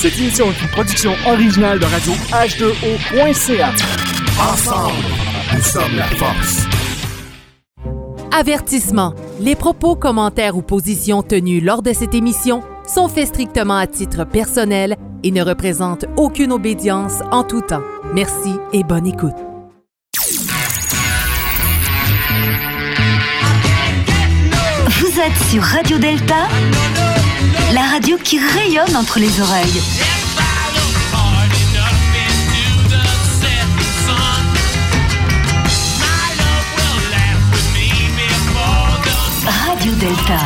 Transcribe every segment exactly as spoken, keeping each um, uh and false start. Cette émission est une production originale de Radio H deux O point C A. Ensemble, nous sommes la force. Avertissement. Les propos, commentaires ou positions tenus lors de cette émission sont faits strictement à titre personnel et ne représentent aucune obédience en tout temps. Merci et bonne écoute. Vous êtes sur Radio Delta, la radio qui rayonne entre les oreilles. Radio Delta.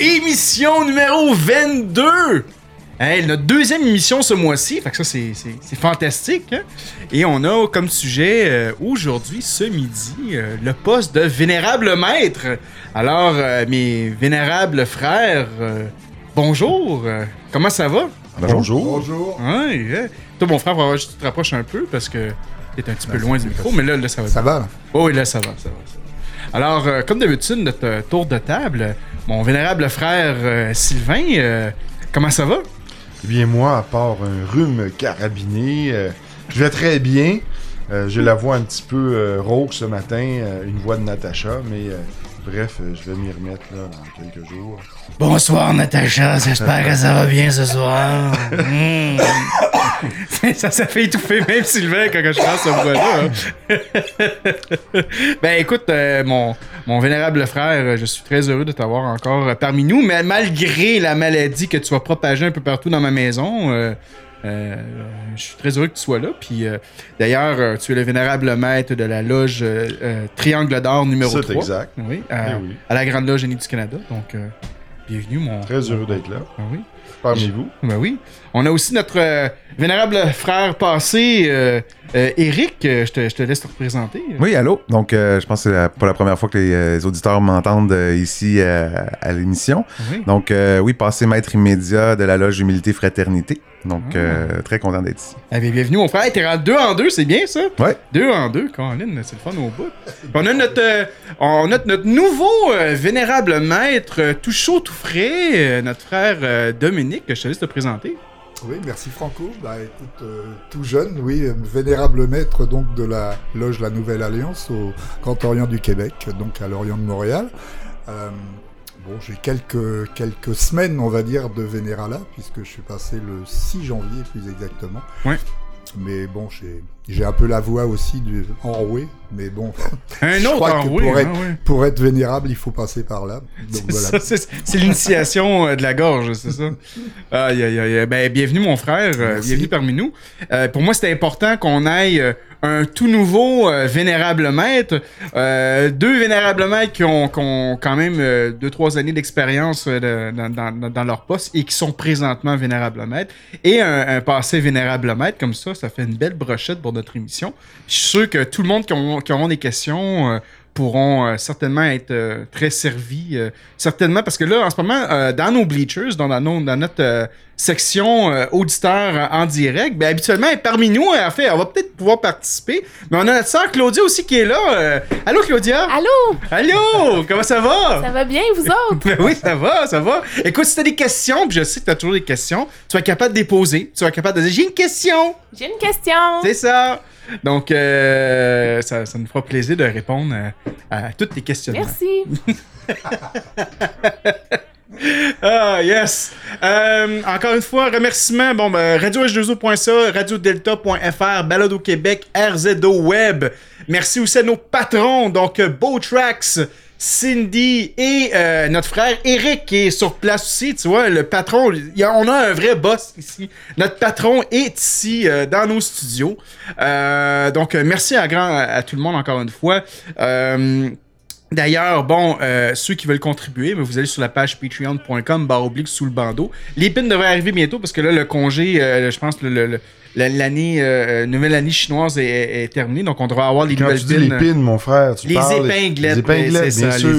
Émission numéro vingt-deux! Hey, notre deuxième émission ce mois-ci, fait que ça c'est, c'est, c'est fantastique. Hein? Et on a comme sujet euh, aujourd'hui, ce midi, euh, le poste de vénérable maître. Alors, euh, mes vénérables frères, euh, bonjour! Euh, comment ça va? Bonjour! Bonjour! Ouais, ouais. Toi, mon frère, faut juste que tu te rapproches un peu parce que t'es un petit ben, peu loin du micro, mais là, là ça va. Ça va? Oh, oui, là ça va, ça va. Ça va. Alors, euh, comme d'habitude, notre euh, tour de table, mon vénérable frère euh, Sylvain, euh, comment ça va? Eh bien, moi, à part un rhume carabiné, euh, je vais très bien. Euh, j'ai la voix un petit peu euh, rauque ce matin, euh, une voix de Natacha, mais euh, bref, euh, je vais m'y remettre là, dans quelques jours. Bonsoir, Natacha, j'espère que ça va bien ce soir. Mmh. ça, ça fait étouffer même Sylvain quand je pense à moi là. Ben écoute, euh, mon, mon vénérable frère, je suis très heureux de t'avoir encore parmi nous, mais malgré la maladie que tu vas propager un peu partout dans ma maison, euh, euh, je suis très heureux que tu sois là. Puis euh, d'ailleurs, tu es le vénérable maître de la loge euh, euh, Triangle d'Or numéro C'est trois. C'est exact. Oui, à, oui. à la Grande Loge Unie du Canada. Donc, euh, bienvenue, mon. Très heureux d'être là. Ah, oui. Parmi vous. Ben oui. On a aussi notre euh, vénérable frère passé, euh, euh, Éric. Je te, je te laisse te représenter. Oui, allô. Donc, euh, je pense que c'est la, pas la première fois que les, les auditeurs m'entendent euh, ici euh, à l'émission. Oui. Donc, euh, oui, passé maître immédiat de la Loge Humilité Fraternité. Donc, ah. euh, très content d'être ici. Ah, bien, bienvenue, mon frère. Hey, t'es rendu deux en deux, c'est bien ça? Oui. Deux en deux, Colin, c'est le fun au bout. On a notre, euh, on a notre nouveau euh, vénérable maître, euh, tout chaud, tout frais, euh, notre frère euh, Dominique, que je te laisse te présenter. Oui, merci Franco. Bah, écoute, euh, tout jeune, oui, vénérable maître donc de la Loge La Nouvelle-Alliance au Grand Orient du Québec, donc à l'Orient de Montréal. Euh, bon, j'ai quelques, quelques semaines, on va dire, de vénérala, puisque je suis passé le six janvier, plus exactement. Oui. Mais bon, j'ai, j'ai un peu la voix aussi du enroué, mais bon, un autre enroué, pour, hein, ouais. pour être vénérable, il faut passer par là. Donc, c'est, voilà. ça, c'est, c'est l'initiation de la gorge, c'est ça? Aïe, aïe, aïe. Ben, bienvenue, mon frère. Merci. Bienvenue parmi nous. Euh, pour moi, c'était important qu'on aille un tout nouveau euh, vénérable maître. Euh, deux vénérables maîtres qui ont, qui ont quand même euh, deux, trois années d'expérience euh, dans, dans, dans leur poste et qui sont présentement vénérables maîtres. Et un, un passé vénérable maître comme ça, ça fait une belle brochette pour notre émission. Je suis sûr que tout le monde qui, ont, qui auront des questions euh, pourront euh, certainement être euh, très servis. Euh, certainement, parce que là, en ce moment, euh, dans nos bleachers, dans, dans, nos, dans notre euh, section euh, auditeur euh, en direct, ben, habituellement, elle est parmi nous, en fait, on va peut-être pouvoir participer. Mais on a notre sœur Claudia aussi qui est là. Euh... Allô, Claudia? Allô? Allô? Comment ça va? Ça va bien, vous autres? Ben oui, ça va, ça va. Écoute, si t'as des questions, puis je sais que t'as toujours des questions, tu vas être capable de les poser. Tu vas être capable de dire « J'ai une question! » J'ai une question! C'est ça! Donc, euh, ça, ça nous fera plaisir de répondre à, à toutes tes questionnements. Merci. ah, yes. Euh, encore une fois, remerciements. Bon, ben, Radio H deux O point C A, radio delta point F R, Balado Québec, R Z O Web. Merci aussi à nos patrons, donc Bowtrax, Cindy et euh, notre frère Éric qui est sur place aussi, tu vois, le patron, il a, on a un vrai boss ici. Notre patron est ici euh, dans nos studios. Euh, donc, merci à, grand, à tout le monde encore une fois. Euh, D'ailleurs, bon, euh, ceux qui veulent contribuer, vous allez sur la page patreon.com barre oblique sous le bandeau. Les pins devraient arriver bientôt parce que là, le congé, euh, je pense, le, le, le, l'année, euh, nouvelle année chinoise est, est terminée. Donc, on devrait avoir les nouvelles pins. Les pins, mon frère, tu les parles. Épinglettes, les épinglettes, ouais, c'est bien ça, sûr.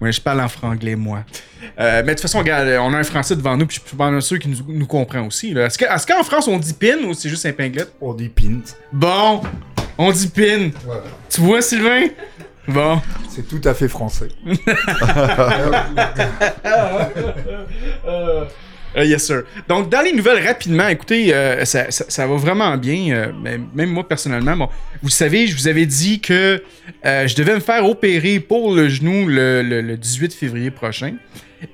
Les... Ouais, je parle en franglais, moi. Euh, mais de toute façon, regarde, on a un français devant nous, puis je suis pas sûr qu'il nous, nous comprend aussi. Là. Est-ce, que, est-ce qu'en France, on dit pin ou c'est juste épinglette? On dit pin. Bon, on dit pin. Voilà. Tu vois, Sylvain? Bon. C'est tout à fait français. uh, yes, sir. Donc, dans les nouvelles, rapidement, écoutez, euh, ça, ça, ça va vraiment bien. Euh, même moi, personnellement, bon, vous savez, je vous avais dit que euh, je devais me faire opérer pour le genou le, le, le dix-huit février prochain.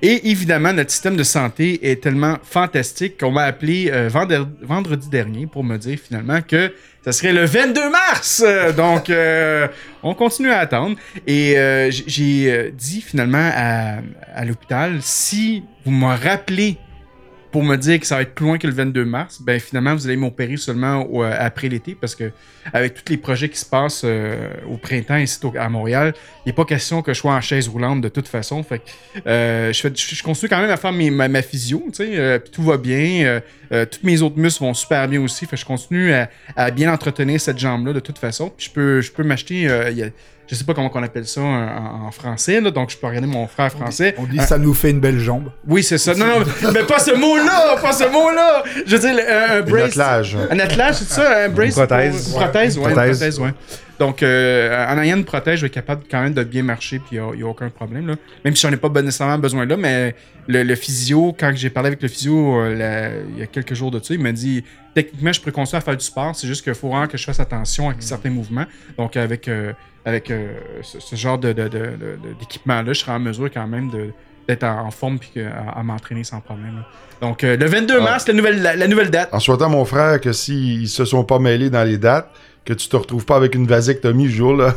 Et évidemment, notre système de santé est tellement fantastique qu'on m'a appelé euh, vendre- vendredi dernier pour me dire finalement que ça serait le vingt-deux mars. Donc, euh, on continue à attendre. Et euh, j'ai dit finalement à, à l'hôpital, si vous me rappelez pour me dire que ça va être plus loin que le vingt-deux mars, ben finalement, vous allez m'opérer seulement au, euh, après l'été parce que avec tous les projets qui se passent euh, au printemps ici au, à Montréal, il n'est pas question que je sois en chaise roulante de toute façon. Fait que euh, je, fais, je, je continue quand même à faire mes, ma, ma physio, tu sais, euh, puis tout va bien. Euh, euh, toutes mes autres muscles vont super bien aussi. Fait que je continue à, à bien entretenir cette jambe-là de toute façon. Puis je peux, je peux m'acheter... Euh, y a, je sais pas comment on appelle ça en, en français, là, donc je peux regarder mon frère français. On dit, on dit euh, ça nous fait une belle jambe. Oui, c'est ça. Non, non, mais pas ce mot-là, pas ce mot-là. Je veux dire, un, un brace. Un attelage. Un attelage, c'est ça, un brace. Une prothèse. Pour, ouais. Prothèse, ouais, prothèse. Une prothèse, ouais. Donc, euh, en ayant une prothèse, je vais être capable quand même de bien marcher, puis il n'y a, a aucun problème, là. Même si j'en ai pas nécessairement besoin là, mais le, le physio, quand j'ai parlé avec le physio il euh, y a quelques jours de dessus, il m'a dit, techniquement, je pourrais continuer à faire du sport, c'est juste qu'il faut vraiment que je fasse attention à certains mouvements. Donc, avec... Euh, Avec euh, ce, ce genre de, de, de, de, d'équipement-là, je serai en mesure quand même de, d'être en, en forme et à, à m'entraîner sans problème. Là. Donc, euh, le vingt-deux mars, ah. la, nouvelle, la, la nouvelle date. En souhaitant, mon frère, que s'ils se sont pas mêlés dans les dates, que tu te retrouves pas avec une vasectomie le jour-là.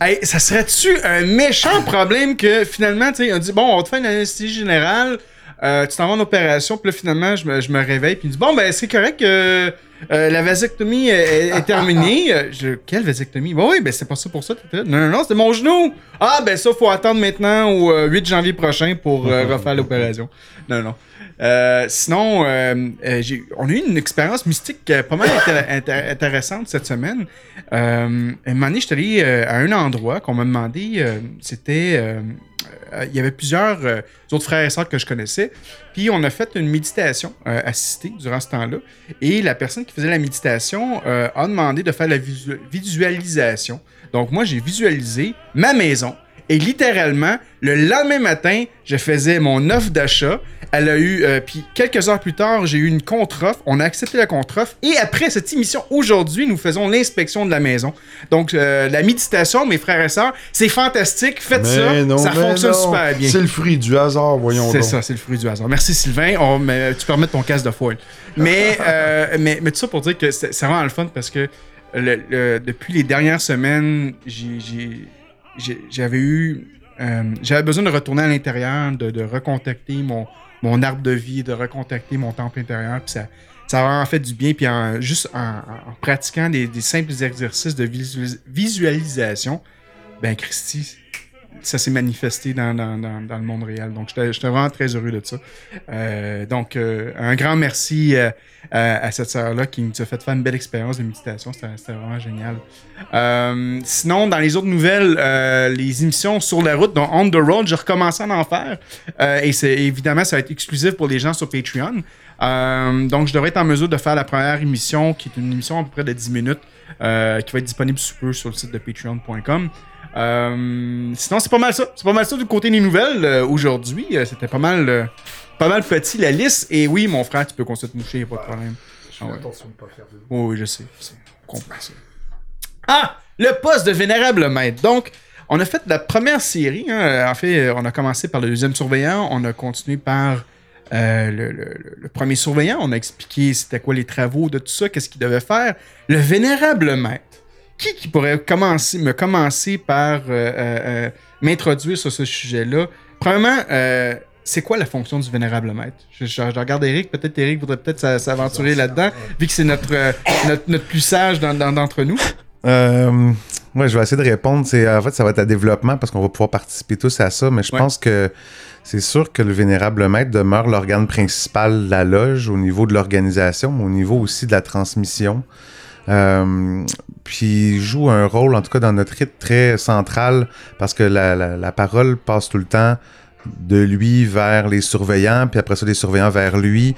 Hey, ça serait-tu un méchant problème que finalement, tu sais, on dit, bon, on te fait une anesthésie générale, euh, tu t'en vas en opération, puis là, finalement, je me, je me réveille, puis il me dit, bon, ben, c'est correct que. Euh, Euh, la vasectomie est, est terminée. Je, quelle vasectomie? Ben oui, ben c'est pas ça pour ça. Non, non, non, c'est mon genou. Ah, ben ça, faut attendre maintenant au euh, huit janvier prochain pour euh, refaire l'opération. Non, non. Euh, sinon, euh, euh, j'ai, on a eu une expérience mystique euh, pas mal intér- intér- intéressante cette semaine. Euh, un moment donné, je suis allé euh, à un endroit qu'on m'a demandé, euh, c'était... Euh, il y avait plusieurs euh, autres frères et sœurs que je connaissais. Puis on a fait une méditation euh, assistée durant ce temps-là. Et la personne qui faisait la méditation euh, a demandé de faire la visu- visualisation. Donc moi, j'ai visualisé ma maison. Et littéralement, le lendemain matin, je faisais mon offre d'achat. Elle a eu... Euh, puis quelques heures plus tard, j'ai eu une contre-offre. On a accepté la contre-offre. Et après cette émission, aujourd'hui, nous faisons l'inspection de la maison. Donc, euh, la méditation, mes frères et sœurs, c'est fantastique. Faites mais ça. Non, ça fonctionne non. super bien. C'est le fruit du hasard, voyons c'est donc. C'est ça, c'est le fruit du hasard. Merci, Sylvain. On, mais, tu peux remettre ton casque de foil. Mais, euh, mais, mais tout ça pour dire que c'est, c'est vraiment le fun parce que le, le, depuis les dernières semaines, j'ai... j'ai J'avais eu, euh, j'avais besoin de retourner à l'intérieur, de, de recontacter mon, mon arbre de vie, de recontacter mon temple intérieur. Puis ça, ça a en fait du bien. Puis en, juste en, en pratiquant des, des simples exercices de visualis- visualisation, ben Christy, ça s'est manifesté dans, dans, dans, dans le monde réel. Donc, j'étais, j'étais vraiment très heureux de ça. Euh, donc, euh, un grand merci euh, à, à cette sœur-là qui nous a fait faire une belle expérience de méditation. C'était, c'était vraiment génial. Euh, sinon, dans les autres nouvelles, euh, les émissions sur la route, donc On The Road, j'ai recommencé à en faire. Euh, et c'est, évidemment, ça va être exclusif pour les gens sur Patreon. Euh, donc, je devrais être en mesure de faire la première émission, qui est une émission à peu près de dix minutes, euh, qui va être disponible sous peu sur le site de patreon point com. Euh, sinon, c'est pas mal ça. C'est pas mal ça du côté des nouvelles euh, aujourd'hui. Euh, c'était pas mal, euh, pas mal petit la liste. Et oui, mon frère, tu peux qu'on se te moucher, y a pas de problème. Je fais ah, ouais. attention de ne pas faire de. Oh, oui, je sais. C'est compréhensible. Ah, le poste de vénérable maître. Donc, on a fait la première série. Hein. En fait, on a commencé par le deuxième surveillant. On a continué par euh, le, le, le premier surveillant. On a expliqué c'était quoi les travaux de tout ça, qu'est-ce qu'il devait faire. Le vénérable maître. Qui, qui pourrait commencer, me commencer par euh, euh, m'introduire sur ce sujet-là? Premièrement, euh, c'est quoi la fonction du vénérable maître? Je, je, je regarde Éric, peut-être Éric voudrait peut-être s'aventurer là-dedans, vu que c'est notre, euh, notre, notre plus sage dans, dans, d'entre nous. Euh, Ouais, je vais essayer de répondre. C'est, en fait, ça va être à développement parce qu'on va pouvoir participer tous à ça, mais je ouais. pense que c'est sûr que le Vénérable Maître demeure l'organe principal de la loge au niveau de l'organisation, mais au niveau aussi de la transmission. Euh, puis il joue un rôle, en tout cas dans notre rite, très central parce que la, la, la parole passe tout le temps de lui vers les surveillants, puis après ça, les surveillants vers lui.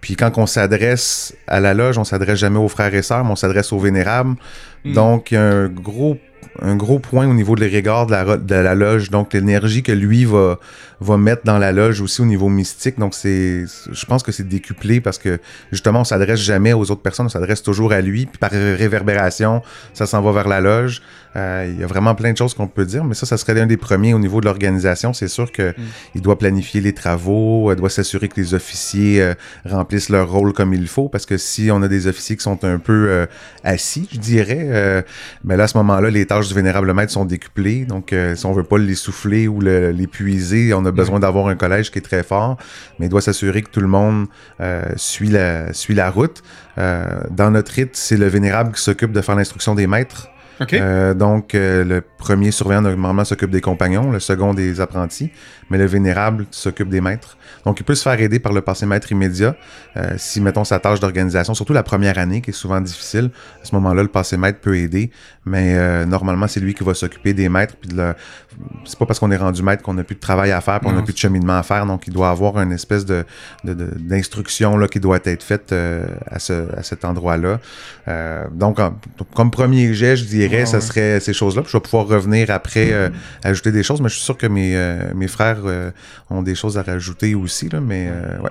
Puis quand on s'adresse à la loge, on s'adresse jamais aux frères et sœurs, mais on s'adresse aux vénérables. Mmh. Donc, il y a un gros, un gros point au niveau de l'égard de la, de la loge. Donc, l'énergie que lui va, va mettre dans la loge aussi au niveau mystique. Donc, c'est, je pense que c'est décuplé parce que, justement, on s'adresse jamais aux autres personnes. On s'adresse toujours à lui. Puis par réverbération, ça s'en va vers la loge. Euh, il y a vraiment plein de choses qu'on peut dire. Mais ça, ça serait l'un des premiers au niveau de l'organisation. C'est sûr qu'il mmh. doit planifier les travaux. Il doit s'assurer que les officiers euh, remplissent leur rôle comme il faut. Parce que si on a des officiers qui sont un peu euh, assis, je dirais, euh, mais là, à ce moment-là, les tâches du Vénérable Maître sont décuplées, donc euh, si on veut pas l'essouffler ou le, l'épuiser, on a besoin mmh. d'avoir un collège qui est très fort, mais il doit s'assurer que tout le monde euh, suit, la, suit la route. Euh, dans notre rite, c'est le Vénérable qui s'occupe de faire l'instruction des maîtres. Okay. Euh, donc, euh, le premier surveillant normalement s'occupe des compagnons, le second des apprentis, mais le Vénérable s'occupe des maîtres. Donc, il peut se faire aider par le passé maître immédiat euh, si, mettons, sa tâche d'organisation, surtout la première année qui est souvent difficile. À ce moment-là, le passé maître peut aider, mais euh, normalement, c'est lui qui va s'occuper des maîtres. Puis de le... C'est pas parce qu'on est rendu maître qu'on n'a plus de travail à faire, puis on n'a plus de cheminement à faire. Donc, il doit avoir une espèce de, de, de, d'instruction là, qui doit être faite euh, à, ce, à cet endroit-là. Euh, donc, en, comme premier jet, je dirais, ça ouais. serait ces choses-là. Puis je vais pouvoir revenir après, euh, ajouter des choses, mais je suis sûr que mes, euh, mes frères euh, ont des choses à rajouter aussi, là, mais euh, ouais.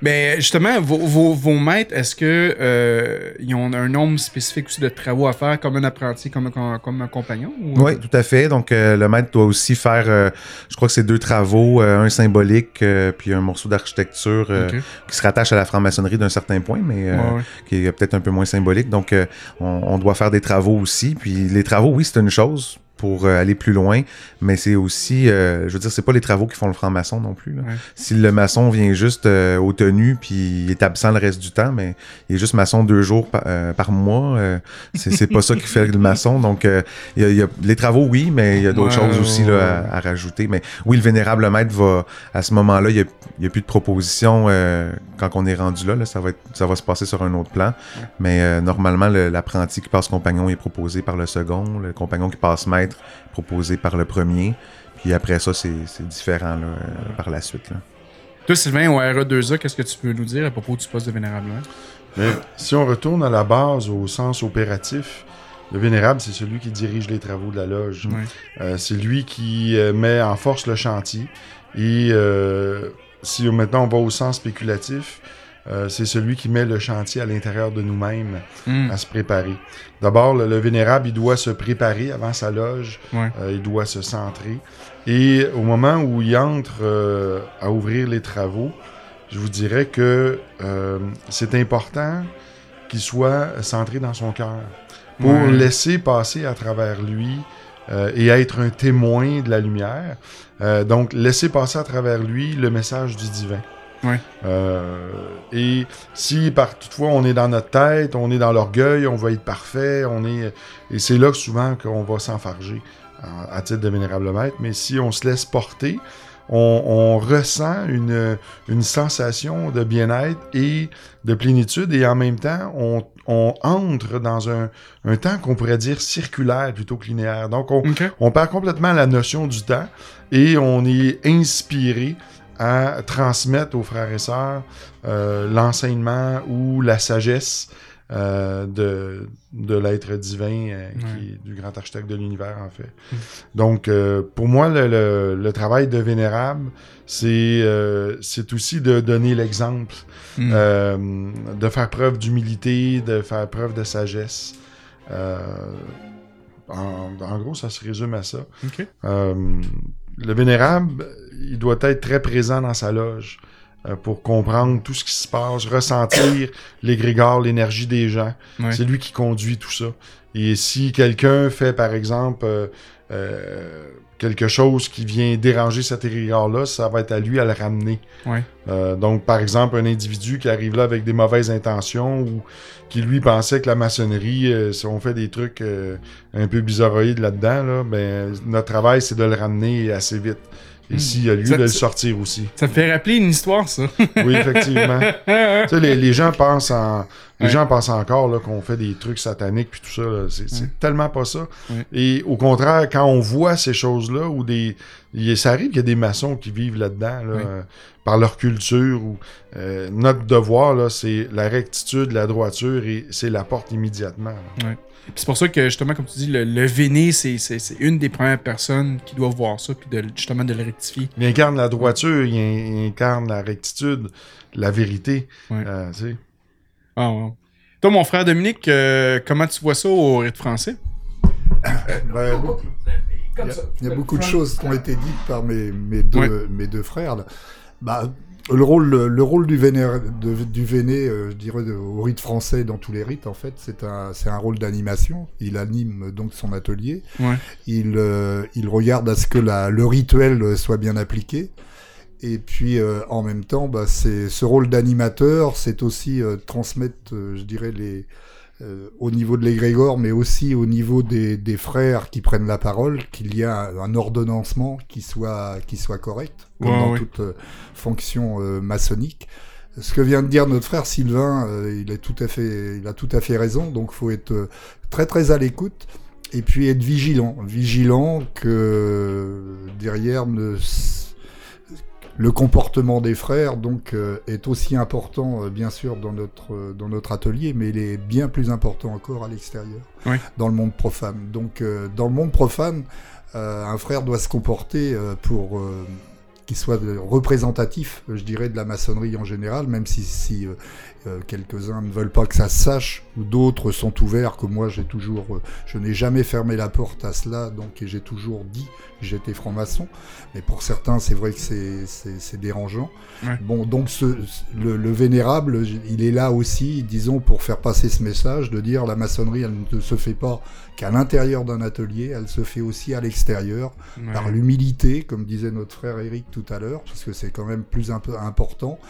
Mais justement, vos, vos, vos maîtres, est-ce que euh, ils ont un nombre spécifique aussi de travaux à faire, comme un apprenti, comme, comme, comme un compagnon? Ou... Oui, tout à fait. Donc, euh, le maître doit aussi faire, euh, je crois que c'est deux travaux, euh, un symbolique, euh, puis un morceau d'architecture euh, okay. qui se rattache à la franc-maçonnerie d'un certain point, mais euh, ouais, ouais. qui est peut-être un peu moins symbolique. Donc, euh, on, on doit faire des travaux aussi. Puis les travaux, oui, c'est une chose pour aller plus loin, mais c'est aussi, euh, je veux dire, c'est pas les travaux qui font le franc-maçon non plus. Là. Ouais. Si le maçon vient juste euh, aux tenues puis il est absent le reste du temps, mais il est juste maçon deux jours par, euh, par mois, euh, c'est, c'est pas ça qui fait le maçon. Donc, euh, y a, y a, les travaux, oui, mais il y a d'autres ouais, choses aussi ouais. là, à, à rajouter. Mais oui, le Vénérable Maître va, à ce moment-là, il n'y a, y a plus de propositions euh, quand on est rendu là, là ça, va être, ça va se passer sur un autre plan. Ouais. Mais euh, normalement, le, l'apprenti qui passe compagnon est proposé par le second, le compagnon qui passe maître proposé par le premier, puis après ça, c'est, c'est différent là, euh, par la suite. Là. Toi, Sylvain, au R E deux A, qu'est-ce que tu peux nous dire à propos du poste de Vénérable? Mais, si on retourne à la base, au sens opératif, le Vénérable, c'est celui qui dirige les travaux de la loge. Ouais. Euh, c'est lui qui met en force le chantier. Et euh, si maintenant on va au sens spéculatif, Euh, c'est celui qui met le chantier à l'intérieur de nous-mêmes mm. à se préparer. D'abord, le, le Vénérable, il doit se préparer avant sa loge, ouais. euh, il doit se centrer. Et au moment où il entre euh, à ouvrir les travaux, je vous dirais que euh, c'est important qu'il soit centré dans son cœur pour ouais. laisser passer à travers lui euh, et être un témoin de la lumière. Euh, donc, laisser passer à travers lui le message du divin. Ouais. Euh, et si par toutefois on est dans notre tête, on est dans l'orgueil, on va être parfait, on est et c'est là que souvent qu'on va s'enfarger à, à titre de Vénérable Maître. Mais si on se laisse porter, on, on ressent une, une sensation de bien-être et de plénitude, et en même temps on, on entre dans un, un temps qu'on pourrait dire circulaire plutôt que linéaire. Donc on, okay. on perd complètement la notion du temps et on est inspiré à transmettre aux frères et sœurs euh, l'enseignement ou la sagesse euh, de, de l'être divin, euh, ouais. qui est du grand architecte de l'univers, en fait. Mmh. Donc, euh, pour moi, le, le, le travail de Vénérable, c'est, euh, c'est aussi de donner l'exemple, mmh. euh, de faire preuve d'humilité, de faire preuve de sagesse. Euh, en, en gros, ça se résume à ça. Okay. Euh, le Vénérable, il doit être très présent dans sa loge euh, pour comprendre tout ce qui se passe, ressentir l'égrégore, l'énergie des gens. Ouais. C'est lui qui conduit tout ça. Et si quelqu'un fait, par exemple, euh, euh, quelque chose qui vient déranger cet érigard-là, ça va être à lui à le ramener. Ouais. Euh, donc, par exemple, un individu qui arrive là avec des mauvaises intentions ou qui, lui, pensait que la maçonnerie, euh, si on fait des trucs euh, un peu bizarroïdes là-dedans, là, ben, notre travail, c'est de le ramener assez vite. Et mmh. s'il y a lieu ça, de le sortir aussi. Ça me fait rappeler une histoire, ça. Oui, effectivement. Tu sais, les, les gens pensent en... Les ouais. gens pensent encore là, qu'on fait des trucs sataniques puis tout ça. Là. C'est, ouais. c'est tellement pas ça. Ouais. Et au contraire, quand on voit ces choses-là, où des, il, ça arrive qu'il y a des maçons qui vivent là-dedans, là, ouais. euh, par leur culture. Ou, euh, notre devoir, là, c'est la rectitude, la droiture, et c'est la porte immédiatement. Ouais. Puis c'est pour ça que, justement, comme tu dis, le, le Véné, c'est, c'est, c'est une des premières personnes qui doivent voir ça, puis de, justement de le rectifier. Il incarne la droiture, il, il incarne la rectitude, la vérité. Ouais. Euh, tu sais. Ah ouais. Toi, mon frère Dominique, euh, comment tu vois ça au Rite français? Ben, il y, y a beaucoup de choses qui ont été dites par mes, mes, deux, ouais. mes deux frères. Là. Bah, le, rôle, le, le rôle du Véné, de, du Véné euh, je dirais, de, au Rite français, dans tous les rites, en fait, c'est un, c'est un rôle d'animation. Il anime donc son atelier. Ouais. Il, euh, il regarde à ce que la, le rituel soit bien appliqué. Et puis, euh, en même temps, bah, c'est, ce rôle d'animateur, c'est aussi euh, transmettre, euh, je dirais, les, euh, au niveau de l'égrégore, mais aussi au niveau des, des frères qui prennent la parole, qu'il y a un, un ordonnancement qui soit, qui soit correct, comme ouais, dans oui. toute euh, fonction euh, maçonnique. Ce que vient de dire notre frère Sylvain, euh, il est tout à fait, il a tout à fait raison, donc il faut être euh, très, très à l'écoute. Et puis être vigilant, vigilant que derrière ne... Le comportement des frères donc euh, est aussi important euh, bien sûr dans notre euh, dans notre atelier, mais il est bien plus important encore à l'extérieur, oui. dans le monde profane. Donc euh, dans le monde profane, euh, un frère doit se comporter euh, pour euh, qu'il soit représentatif, je dirais, de la maçonnerie en général, même si si euh, euh, quelques-uns ne veulent pas que ça se sache, ou d'autres sont ouverts. Que moi j'ai toujours, euh, je n'ai jamais fermé la porte à cela, donc et j'ai toujours dit. J'étais franc-maçon, mais pour certains, c'est vrai que c'est, c'est, c'est dérangeant. Ouais. Bon, donc ce, le, le vénérable, il est là aussi, disons, pour faire passer ce message, de dire la maçonnerie, elle ne se fait pas qu'à l'intérieur d'un atelier, elle se fait aussi à l'extérieur, ouais. par l'humilité, comme disait notre frère Éric tout à l'heure, parce que c'est quand même plus un peu important,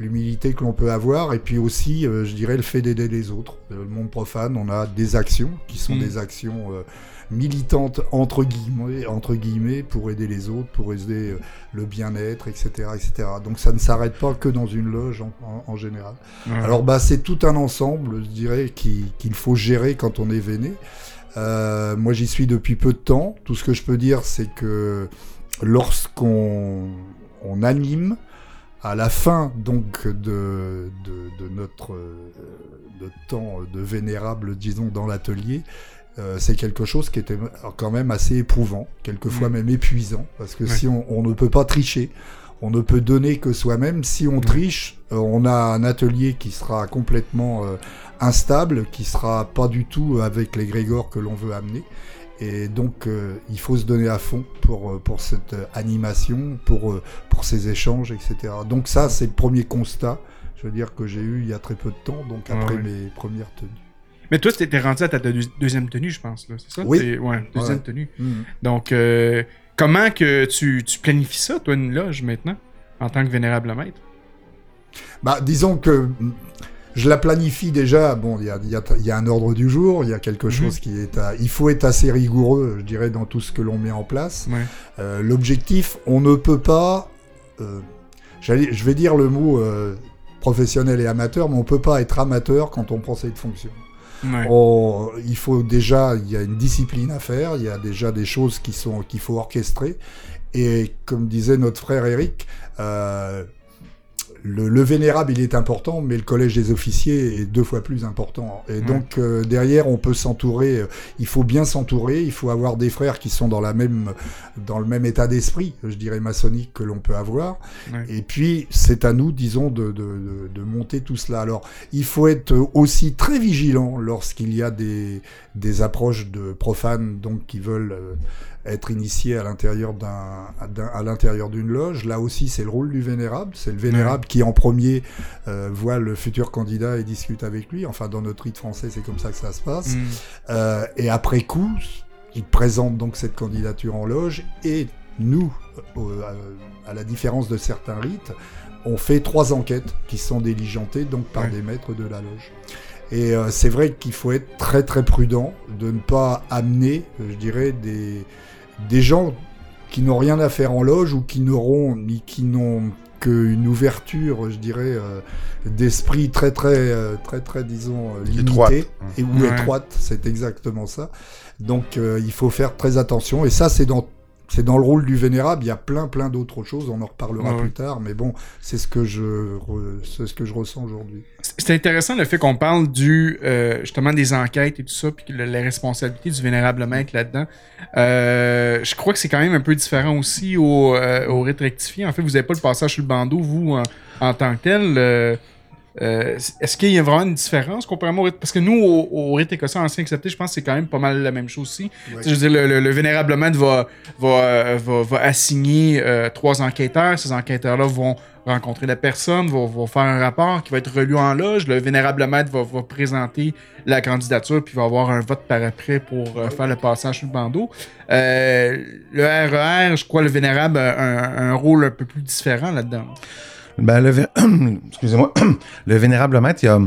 l'humilité que l'on peut avoir, et puis aussi, euh, je dirais, le fait d'aider les autres. Le monde profane, on a des actions qui sont mmh. des actions... Euh, militante entre guillemets, entre guillemets pour aider les autres, pour aider le bien-être, et cetera, et cetera. Donc ça ne s'arrête pas que dans une loge en, en, en général. Mmh. Alors bah c'est tout un ensemble, je dirais, qui, qu'il faut gérer quand on est véné. Euh, moi j'y suis depuis peu de temps. Tout ce que je peux dire, c'est que lorsqu'on on anime à la fin donc de de, de notre de temps de vénérable, disons dans l'atelier. Euh, c'est quelque chose qui était quand même assez éprouvant, quelquefois mmh. même épuisant, parce que ouais. si on, on ne peut pas tricher, on ne peut donner que soi-même. Si on mmh. triche, euh, on a un atelier qui sera complètement euh, instable, qui sera pas du tout avec l'égrégore que l'on veut amener. Et donc, euh, il faut se donner à fond pour, pour cette animation, pour, pour ces échanges, et cetera. Donc ça, c'est le premier constat, je veux dire, que j'ai eu il y a très peu de temps, donc après ouais, ouais. mes premières tenues. Mais toi, tu étais rendu à ta deux, deuxième tenue, je pense, là, c'est ça? Oui. T'es, ouais, deuxième ouais. tenue. Mmh. Donc, euh, comment que tu, tu planifies ça, toi, une loge, maintenant, en tant que vénérable maître? Bah, disons que je la planifie déjà. Bon, il y a, y, a, y a un ordre du jour, il y a quelque mmh. chose qui est... À, il faut être assez rigoureux, je dirais, dans tout ce que l'on met en place. Ouais. Euh, l'objectif, on ne peut pas... Euh, j'allais, je vais dire le mot euh, professionnel et amateur, mais on ne peut pas être amateur quand on prend cette fonction. Ouais. On, il faut déjà, il y a une discipline à faire, il y a déjà des choses qui sont, qu'il faut orchestrer. Et comme disait notre frère Éric, euh, le, le vénérable, il est important, mais le collège des officiers est deux fois plus important. Et ouais. donc, euh, derrière, on peut s'entourer, il faut bien s'entourer, il faut avoir des frères qui sont dans la même, dans le même état d'esprit, je dirais maçonnique, que l'on peut avoir. Ouais. Et puis, c'est à nous, disons, de, de, de, de monter tout cela. Alors, il faut être aussi très vigilant lorsqu'il y a des, des approches de profanes, donc, qui veulent euh, être initié à l'intérieur d'un, d'un à l'intérieur d'une loge. Là aussi, c'est le rôle du vénérable, c'est le vénérable qui en premier euh, voit le futur candidat et discute avec lui. Enfin, dans notre rite français, c'est comme ça que ça se passe. Mmh. Euh, et après coup, Il présente donc cette candidature en loge et nous, à la différence de certains rites, on fait trois enquêtes qui sont diligentées donc par ouais. des maîtres de la loge. Et euh, c'est vrai qu'il faut être très très prudent de ne pas amener, je dirais, des, des gens qui n'ont rien à faire en loge ou qui n'auront ni qui n'ont qu'une ouverture, je dirais, euh, d'esprit très très euh, très très disons euh, limitée étroite. Et ou ouais. étroite, c'est exactement ça. Donc euh, il faut faire très attention. Et ça, c'est dans C'est dans le rôle du vénérable, il y a plein plein d'autres choses, on en reparlera ouais. plus tard, mais bon, c'est ce que je re, c'est ce que je ressens aujourd'hui. C'est intéressant le fait qu'on parle du euh, justement des enquêtes et tout ça, puis le, les responsabilités du vénérable maître là-dedans. Euh, je crois que c'est quand même un peu différent aussi au, euh, au rite rectifié. En fait, vous n'avez pas le passage sur le bandeau, vous, en, en tant que tel. Euh, euh, est-ce qu'il y a vraiment une différence comparément au rite? Parce que nous, au, au rite écossais ancien accepté, je pense que c'est quand même pas mal la même chose aussi. Ouais. Je veux dire, le, le, le vénérable maître va, va, va, va assigner euh, trois enquêteurs. Ces enquêteurs-là vont rencontrer la personne, vont, vont faire un rapport qui va être relu en loge. Le vénérable maître va, va présenter la candidature puis va avoir un vote par après pour euh, ouais. faire le passage sous le bandeau. Euh, le R E R, je crois, le vénérable a un, un rôle un peu plus différent là-dedans. Ben, le, vé... Excusez-moi. Le vénérable maître, il y a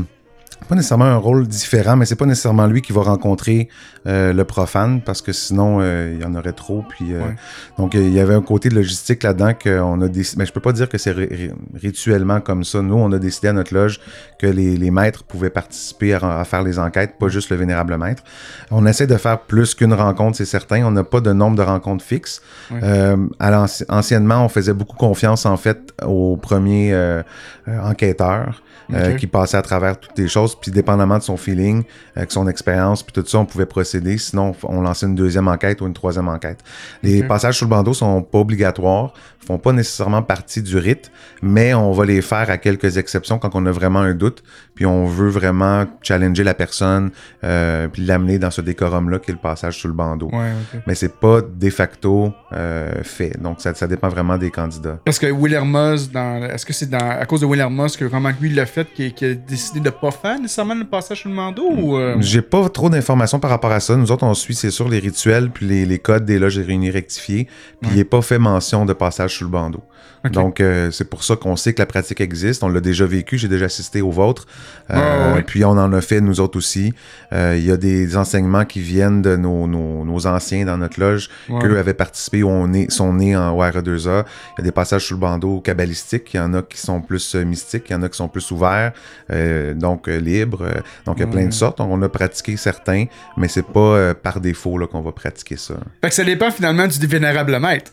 pas nécessairement un rôle différent, mais c'est pas nécessairement lui qui va rencontrer euh, le profane, parce que sinon, euh, il y en aurait trop. Puis, euh, ouais. Donc, il y avait un côté de logistique là-dedans qu'on a décidé. Mais je peux pas dire que c'est ri- ri- rituellement comme ça. Nous, on a décidé à notre loge que les, les maîtres pouvaient participer à, à faire les enquêtes, pas juste le vénérable maître. On essaie de faire plus qu'une rencontre, c'est certain. On n'a pas de nombre de rencontres fixes. Ouais. Euh, alors, anciennement, on faisait beaucoup confiance, en fait, aux premiers euh, euh, enquêteurs euh, okay. qui passaient à travers toutes les choses. Puis dépendamment de son feeling, euh, de son expérience, puis tout ça, on pouvait procéder. Sinon, on lançait une deuxième enquête ou une troisième enquête. Les okay. passages sur le bandeau sont pas obligatoires, font pas nécessairement partie du rite, mais on va les faire à quelques exceptions quand on a vraiment un doute, puis on veut vraiment challenger la personne, euh, puis l'amener dans ce décorum-là qui est le passage sur le bandeau. Ouais, okay. Mais c'est pas de facto euh, fait. Donc, ça, ça dépend vraiment des candidats. Parce que Willermoz, dans, est-ce que c'est dans, à cause de Willermoz que vraiment lui l'a fait, qu'il, qu'il a décidé de pas faire nécessairement le passage sur le bandeau? Ou euh... J'ai pas trop d'informations par rapport à ça. Nous autres, on suit, c'est sûr, les rituels, puis les, les codes des loges réunies rectifiées, puis ouais. il n'est pas fait mention de passage sur le bandeau. Okay. Donc, euh, c'est pour ça qu'on sait que la pratique existe. On l'a déjà vécu. J'ai déjà assisté aux vôtres. Euh, oh, oui. Puis, on en a fait, nous autres aussi. Il euh, y a des enseignements qui viennent de nos, nos, nos anciens dans notre loge, wow. qu'eux avaient participé, où on est, sont nés en W R A deux A. Il y a des passages sous le bandeau kabbalistiques. Il y en a qui sont plus mystiques. Il y en a qui sont plus ouverts, euh, donc euh, libres. Euh, donc, il y a plein de sortes. On a pratiqué certains, mais c'est pas euh, par défaut là, qu'on va pratiquer ça. Fait que ça dépend finalement du vénérable maître.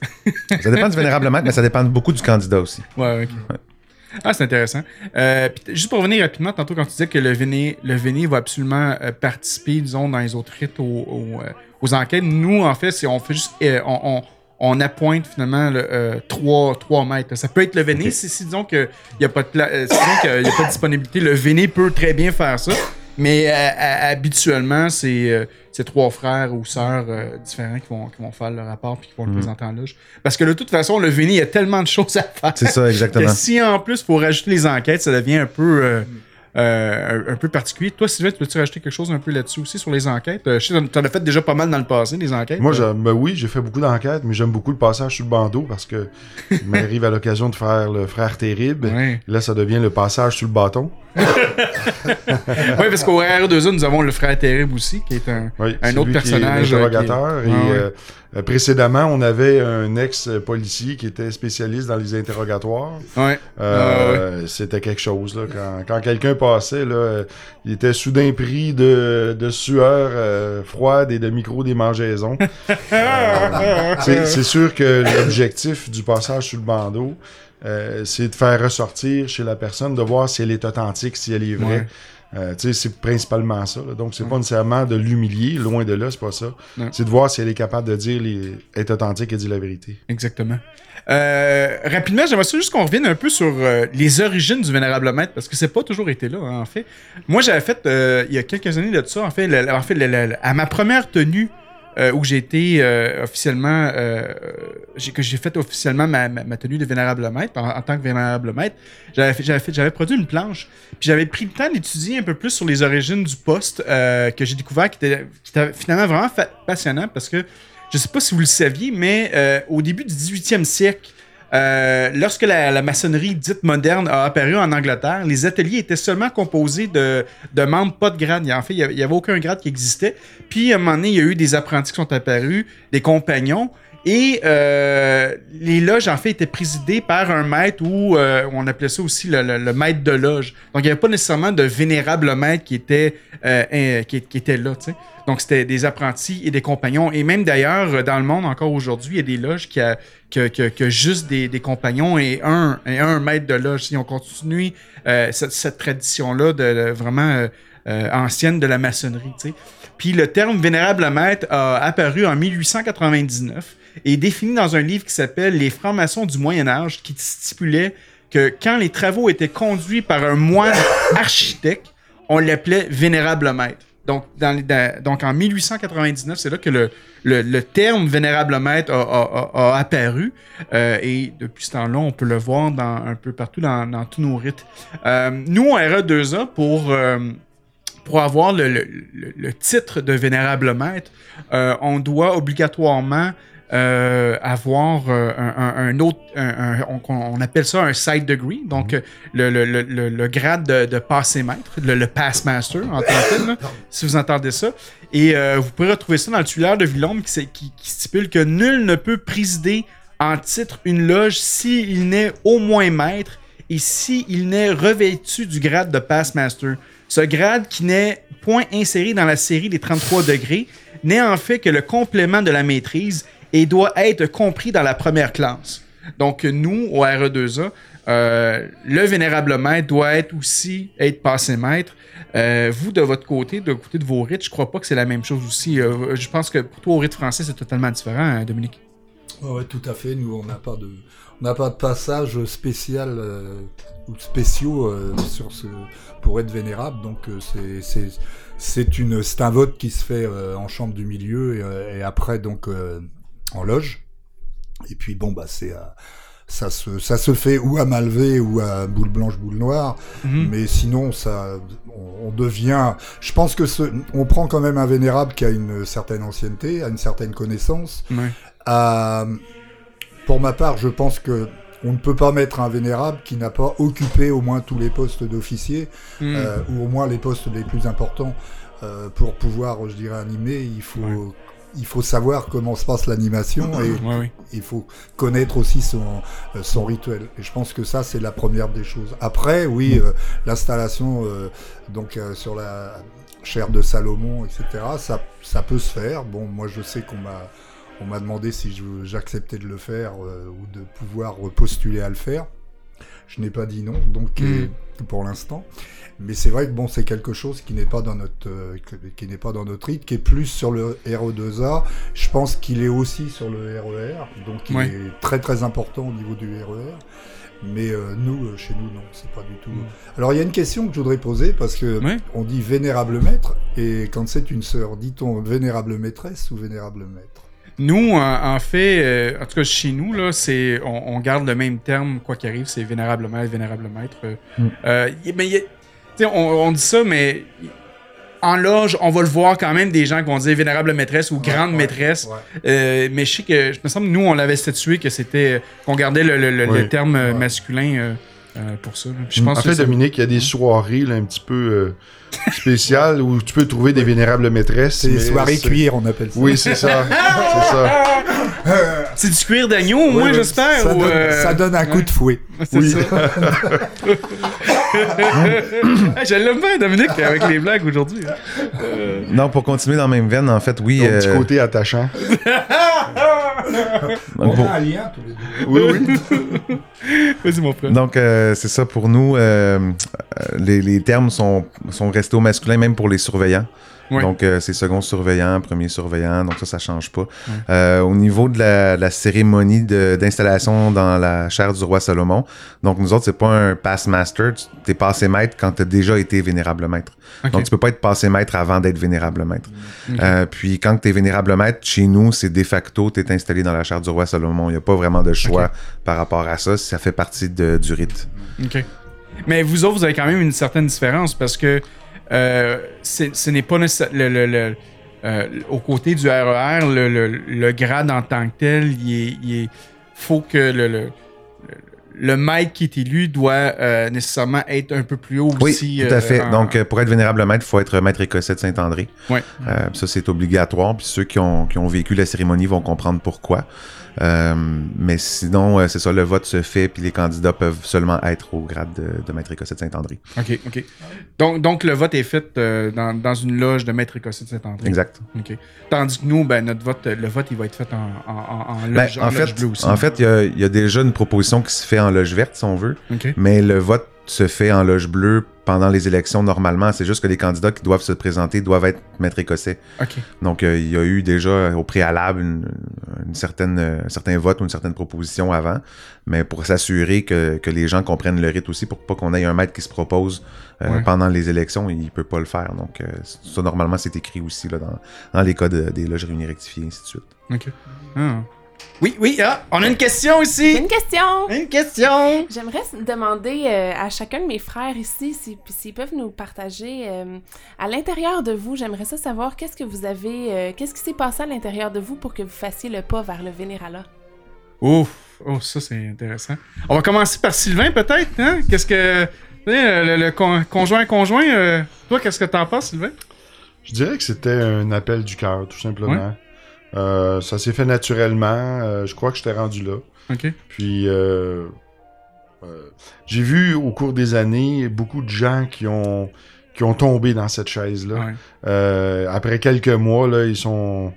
Ça dépend du vénérable maître, mais ça dépend de beaucoup du candidat aussi. Ouais, ok. Ouais. Ah, c'est intéressant. Euh, juste pour revenir rapidement, tantôt quand tu disais que le Véné, le Véné va absolument euh, participer, disons, dans les autres rites aux, aux, euh, aux enquêtes, nous, en fait, c'est, on fait juste... Euh, on, on, on appointe finalement le, euh, trois, trois maîtres. Ça peut être le Véné, okay. si, si disons qu'il n'y a pas de pla- euh, si, disons qu'il y a pas de disponibilité, le Véné peut très bien faire ça, mais euh, euh, habituellement, c'est... Euh, c'est trois frères ou sœurs euh, différents qui vont, qui vont faire le rapport puis qui vont mmh. le présenter en loge. Parce que de toute façon, le Véné, il y a tellement de choses à faire. C'est ça, exactement. Que si en plus, il faut rajouter les enquêtes, ça devient un peu, euh, euh, un peu particulier. Toi, Sylvain, tu peux-tu rajouter quelque chose un peu là-dessus aussi sur les enquêtes? Euh, je sais, t'en as fait déjà pas mal dans le passé, les enquêtes. Moi, euh... ben oui, j'ai fait beaucoup d'enquêtes, mais j'aime beaucoup le passage sur le bandeau parce que il m'arrive à l'occasion de faire le frère terrible. Ouais. Là, ça devient le passage sur le bâton. Oui, parce qu'au R E deux A, nous avons le frère terrible aussi, qui est un, oui, un autre personnage. Interrogateur. Qui est... et, ah, euh, oui. Précédemment, on avait un ex-policier qui était spécialiste dans les interrogatoires. Oui. Euh, ah, oui. C'était quelque chose. Là, quand, quand quelqu'un passait, là, il était soudain pris de, de sueur euh, froide et de micro-démangeaisons. euh, c'est, c'est sûr que l'objectif du passage sur le bandeau, Euh, c'est de faire ressortir chez la personne, de voir si elle est authentique, si elle est vraie. Ouais. Euh, tu sais, c'est principalement ça. Là. Donc, c'est ouais. pas nécessairement de l'humilier, loin de là, c'est pas ça. Ouais. C'est de voir si elle est capable de dire, les... être authentique et dire la vérité. Exactement. Euh, rapidement, j'aimerais juste qu'on revienne un peu sur euh, les origines du vénérable maître, parce que c'est pas toujours été là, hein, en fait. Moi, j'avais fait, euh, il y a quelques années de ça, en fait, la, en fait la, la, la, à ma première tenue euh, où j'ai été euh, officiellement, euh, j'ai, que j'ai fait officiellement ma, ma, ma tenue de Vénérable Maître, en, en tant que Vénérable Maître. J'avais, fait, j'avais, fait, j'avais produit une planche, puis j'avais pris le temps d'étudier un peu plus sur les origines du poste euh, que j'ai découvert, qui était, qui était finalement vraiment fa- passionnant, parce que, je ne sais pas si vous le saviez, mais euh, au début du dix-huitième siècle, Euh, lorsque la, la maçonnerie dite moderne a apparu en Angleterre, les ateliers étaient seulement composés de, de membres pas de grade. En fait, il n'y avait aucun grade qui existait. Puis, à un moment donné, il y a eu des apprentis qui sont apparus, des compagnons. Et euh, les loges, en fait, étaient présidées par un maître ou euh, on appelait ça aussi le, le, le maître de loge. Donc, il n'y avait pas nécessairement de vénérable maître qui était, euh, qui, qui était là, tu sais. Donc, c'était des apprentis et des compagnons. Et même d'ailleurs, dans le monde, encore aujourd'hui, il y a des loges qui a, qui a, qui a, qui a juste des, des compagnons et un, et un maître de loge. Si on continue euh, cette, cette tradition-là de, de vraiment euh, euh, ancienne de la maçonnerie, tu sais. Puis, le terme vénérable maître a apparu en mille huit cent quatre-vingt-dix-neuf. Est défini dans un livre qui s'appelle « Les francs-maçons du Moyen-Âge » qui stipulait que quand les travaux étaient conduits par un moine architecte, on l'appelait « Vénérable Maître ». Donc, dans les, dans, donc en mille huit cent quatre-vingt-dix-neuf, c'est là que le, le, le terme « Vénérable Maître » a, a, a, a apparu. Euh, et depuis ce temps-là, on peut le voir dans, un peu partout dans, dans tous nos rites. Euh, nous, en R E deux A, pour... Euh, Pour avoir le, le, le titre de Vénérable Maître, euh, on doit obligatoirement euh, avoir euh, un, un autre, un, un, on, on appelle ça un side degree, donc mm-hmm. le, le, le, le grade de, de passé maître, le, le pass master en tant que tel, là, si vous entendez ça. Et euh, vous pouvez retrouver ça dans le Tuileur de Villombe qui, qui, qui stipule que nul ne peut présider en titre une loge s'il n'est au moins maître et s'il n'est revêtu du grade de pass master. Ce grade, qui n'est point inséré dans la série des trente-trois degrés, n'est en fait que le complément de la maîtrise et doit être compris dans la première classe. Donc, nous, au R E deux A, euh, le vénérable maître doit être aussi être passé maître. Euh, vous, de votre côté, de côté de vos rites, je crois pas que c'est la même chose aussi. Euh, je pense que pour toi, au rite français, c'est totalement différent, hein, Dominique? Oh, oui, tout à fait. Nous, on n'a pas de... On n'a pas de passage spécial euh, ou spéciaux euh, sur ce, pour être vénérable, donc euh, c'est, c'est, c'est, une, c'est un vote qui se fait euh, en chambre du milieu et, euh, et après donc euh, en loge. Et puis bon bah c'est euh, ça se ça se fait ou à Malvé ou à boule blanche boule noire, mmh. mais sinon ça on, on devient. Je pense que ce, on prend quand même un vénérable qui a une certaine ancienneté, a une certaine connaissance. Mmh. À, Pour ma part, je pense que on ne peut pas mettre un vénérable qui n'a pas occupé au moins tous les postes d'officier, mmh. euh, ou au moins les postes les plus importants euh, pour pouvoir, je dirais, animer. Il faut, ouais. il faut savoir comment se passe l'animation et ouais, ouais. il faut connaître aussi son, son rituel. Et je pense que ça, c'est la première des choses. Après, oui, mmh. euh, l'installation euh, donc euh, sur la chaire de Salomon, et cetera, ça, ça peut se faire. Bon, moi, je sais qu'on m'a... On m'a demandé si je, j'acceptais de le faire euh, ou de pouvoir postuler à le faire. Je n'ai pas dit non, donc mmh. pour l'instant. Mais c'est vrai que bon, c'est quelque chose qui n'est pas dans notre euh, qui n'est pas dans notre rite, qui est plus sur le R E deux A. Je pense qu'il est aussi sur le R E R, donc il ouais. est très très important au niveau du R E R. Mais euh, nous, chez nous, non, c'est pas du tout. Mmh. Alors il y a une question que je voudrais poser parce que ouais. on dit vénérable maître et quand c'est une sœur, dit-on vénérable maîtresse ou vénérable maître? Nous, en fait, euh, en tout cas chez nous, là, c'est, on, on garde le même terme, quoi qu'il arrive, c'est vénérable maître, vénérable maître. Euh, mm. euh, mais y a, on, on dit ça, mais en loge, on va le voir quand même des gens qui vont dire vénérable maîtresse ou ouais, grande ouais, maîtresse. Ouais. Euh, mais je sais que, je me semble, nous, on l'avait statué que c'était, qu'on gardait le, le, le, ouais, le terme ouais. masculin. Euh, Euh, pour ça. Je pense en fait, Dominique, il y a des soirées là, un petit peu euh, spéciales où tu peux trouver des vénérables maîtresses. C'est des soirées c'est... cuir, on appelle ça. Oui, c'est ça. c'est ça. C'est du cuir d'agneau, au moins, oui, j'espère. Ça, ou donne, euh... ça donne un coup de fouet. C'est oui. ça. Je l'aime bien, Dominique, avec les blagues aujourd'hui. Euh... Non, pour continuer dans la même veine, en fait, oui. Un euh... petit côté attachant. Donc, on pour... a un lien, tous les deux. Oui, oui. Vas-y, mon frère. Donc, euh, c'est ça pour nous. Euh, les, les termes sont, sont restés au masculin, même pour les surveillants. Oui. Donc, euh, c'est second surveillant, premier surveillant. Donc, ça, ça ne change pas. Oui. Euh, au niveau de la, de la cérémonie de, d'installation dans la chaire du roi Salomon, donc, nous autres, c'est pas un pass master. Tu es passé maître quand tu as déjà été vénérable maître. Okay. Donc, tu peux pas être passé maître avant d'être vénérable maître. Okay. Euh, puis, quand tu es vénérable maître, chez nous, c'est de facto, tu es installé dans la chaire du roi Salomon. Il n'y a pas vraiment de choix okay. par rapport à ça. Ça fait partie de, du rite. OK. Mais vous autres, vous avez quand même une certaine différence parce que euh, c'est, ce n'est pas nécessairement... Le, le, le, euh, au côté du R E R, le, le, le grade en tant que tel, il est, faut que le, le, le maître qui est élu doit euh, nécessairement être un peu plus haut oui, aussi. Oui, tout à fait. Euh, en... Donc, pour être vénérable maître, il faut être maître écossais de Saint-André. Oui. Euh, ça, c'est obligatoire. Puis ceux qui ont, qui ont vécu la cérémonie vont comprendre pourquoi. Euh, mais sinon, euh, c'est ça, le vote se fait, puis les candidats peuvent seulement être au grade de, de maître écossais de Saint-André. OK, OK. Donc, donc le vote est fait euh, dans, dans une loge de maître écossais de Saint-André. Exact. OK. Tandis que nous, ben, notre vote, le vote, il va être fait en, en, en loge, ben, en en fait, loge bleue aussi. En fait, il y, y a déjà une proposition qui se fait en loge verte, si on veut, okay. mais le vote se fait en loge bleue pendant les élections normalement. C'est juste que les candidats qui doivent se présenter doivent être maîtres écossais. Okay. Donc, euh, il y a eu déjà au préalable une, une certaine, euh, un certain vote ou une certaine proposition avant, mais pour s'assurer que, que les gens comprennent le rite aussi, pour pas qu'on ait un maître qui se propose euh, ouais. pendant les élections, il peut pas le faire. Donc, euh, ça, normalement, c'est écrit aussi là, dans, dans les codes de, des loges réunies rectifiées, ainsi de suite. OK. Ah. Oui, oui, ah, on a une question ici! Une question! Une question! J'aimerais demander euh, à chacun de mes frères ici s'ils si, si peuvent nous partager euh, à l'intérieur de vous, j'aimerais ça savoir qu'est-ce que vous avez, euh, qu'est-ce qui s'est passé à l'intérieur de vous pour que vous fassiez le pas vers le vénérala? Ouf! Oh, ça c'est intéressant. On va commencer par Sylvain peut-être, hein? Qu'est-ce que... Le, le, le con, conjoint-conjoint, euh, toi qu'est-ce que t'en penses Sylvain? Je dirais que c'était un appel du cœur, tout simplement. Ouais. Euh, ça s'est fait naturellement. Euh, je crois que j'étais rendu là. Okay. Puis, euh, euh, j'ai vu au cours des années beaucoup de gens qui ont, qui ont tombé dans cette chaise-là. Ouais. Euh, après quelques mois, là, ils sont...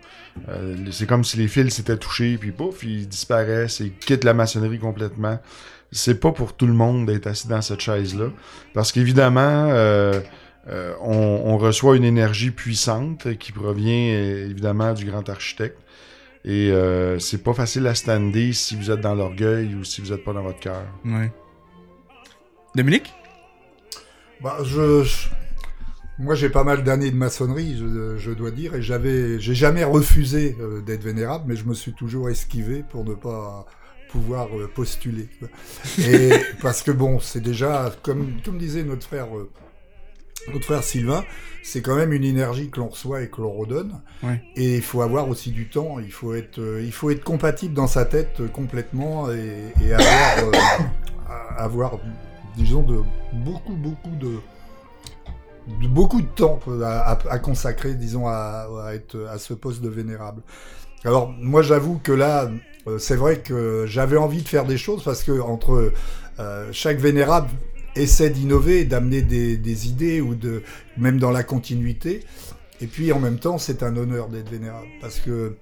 Euh, c'est comme si les fils s'étaient touchés, puis pouf, ils disparaissent, ils quittent la maçonnerie complètement. C'est pas pour tout le monde d'être assis dans cette chaise-là. Parce qu'évidemment... Euh, Euh, on, on reçoit une énergie puissante qui provient euh, évidemment du grand architecte et euh, c'est pas facile à stander si vous êtes dans l'orgueil ou si vous êtes pas dans votre cœur. Ouais. Dominique? Bah, je, je... Moi j'ai pas mal d'années de maçonnerie, je, je dois dire, et j'avais, j'ai jamais refusé euh, d'être vénérable, mais je me suis toujours esquivé pour ne pas pouvoir euh, postuler. Et parce que bon, c'est déjà, comme, comme disait notre frère... Euh, Notre frère Sylvain, c'est quand même une énergie que l'on reçoit et que l'on redonne. Ouais. Et il faut avoir aussi du temps. Il faut être, euh, il faut être compatible dans sa tête euh, complètement et, et avoir, euh, avoir, disons, de beaucoup, beaucoup de, de beaucoup de temps à, à, à consacrer, disons, à, à être à ce poste de vénérable. Alors moi, j'avoue que là, euh, c'est vrai que j'avais envie de faire des choses parce que entre euh, chaque vénérable essaie d'innover, d'amener des, des idées ou de même dans la continuité. Et puis en même temps, c'est un honneur d'être vénérable parce que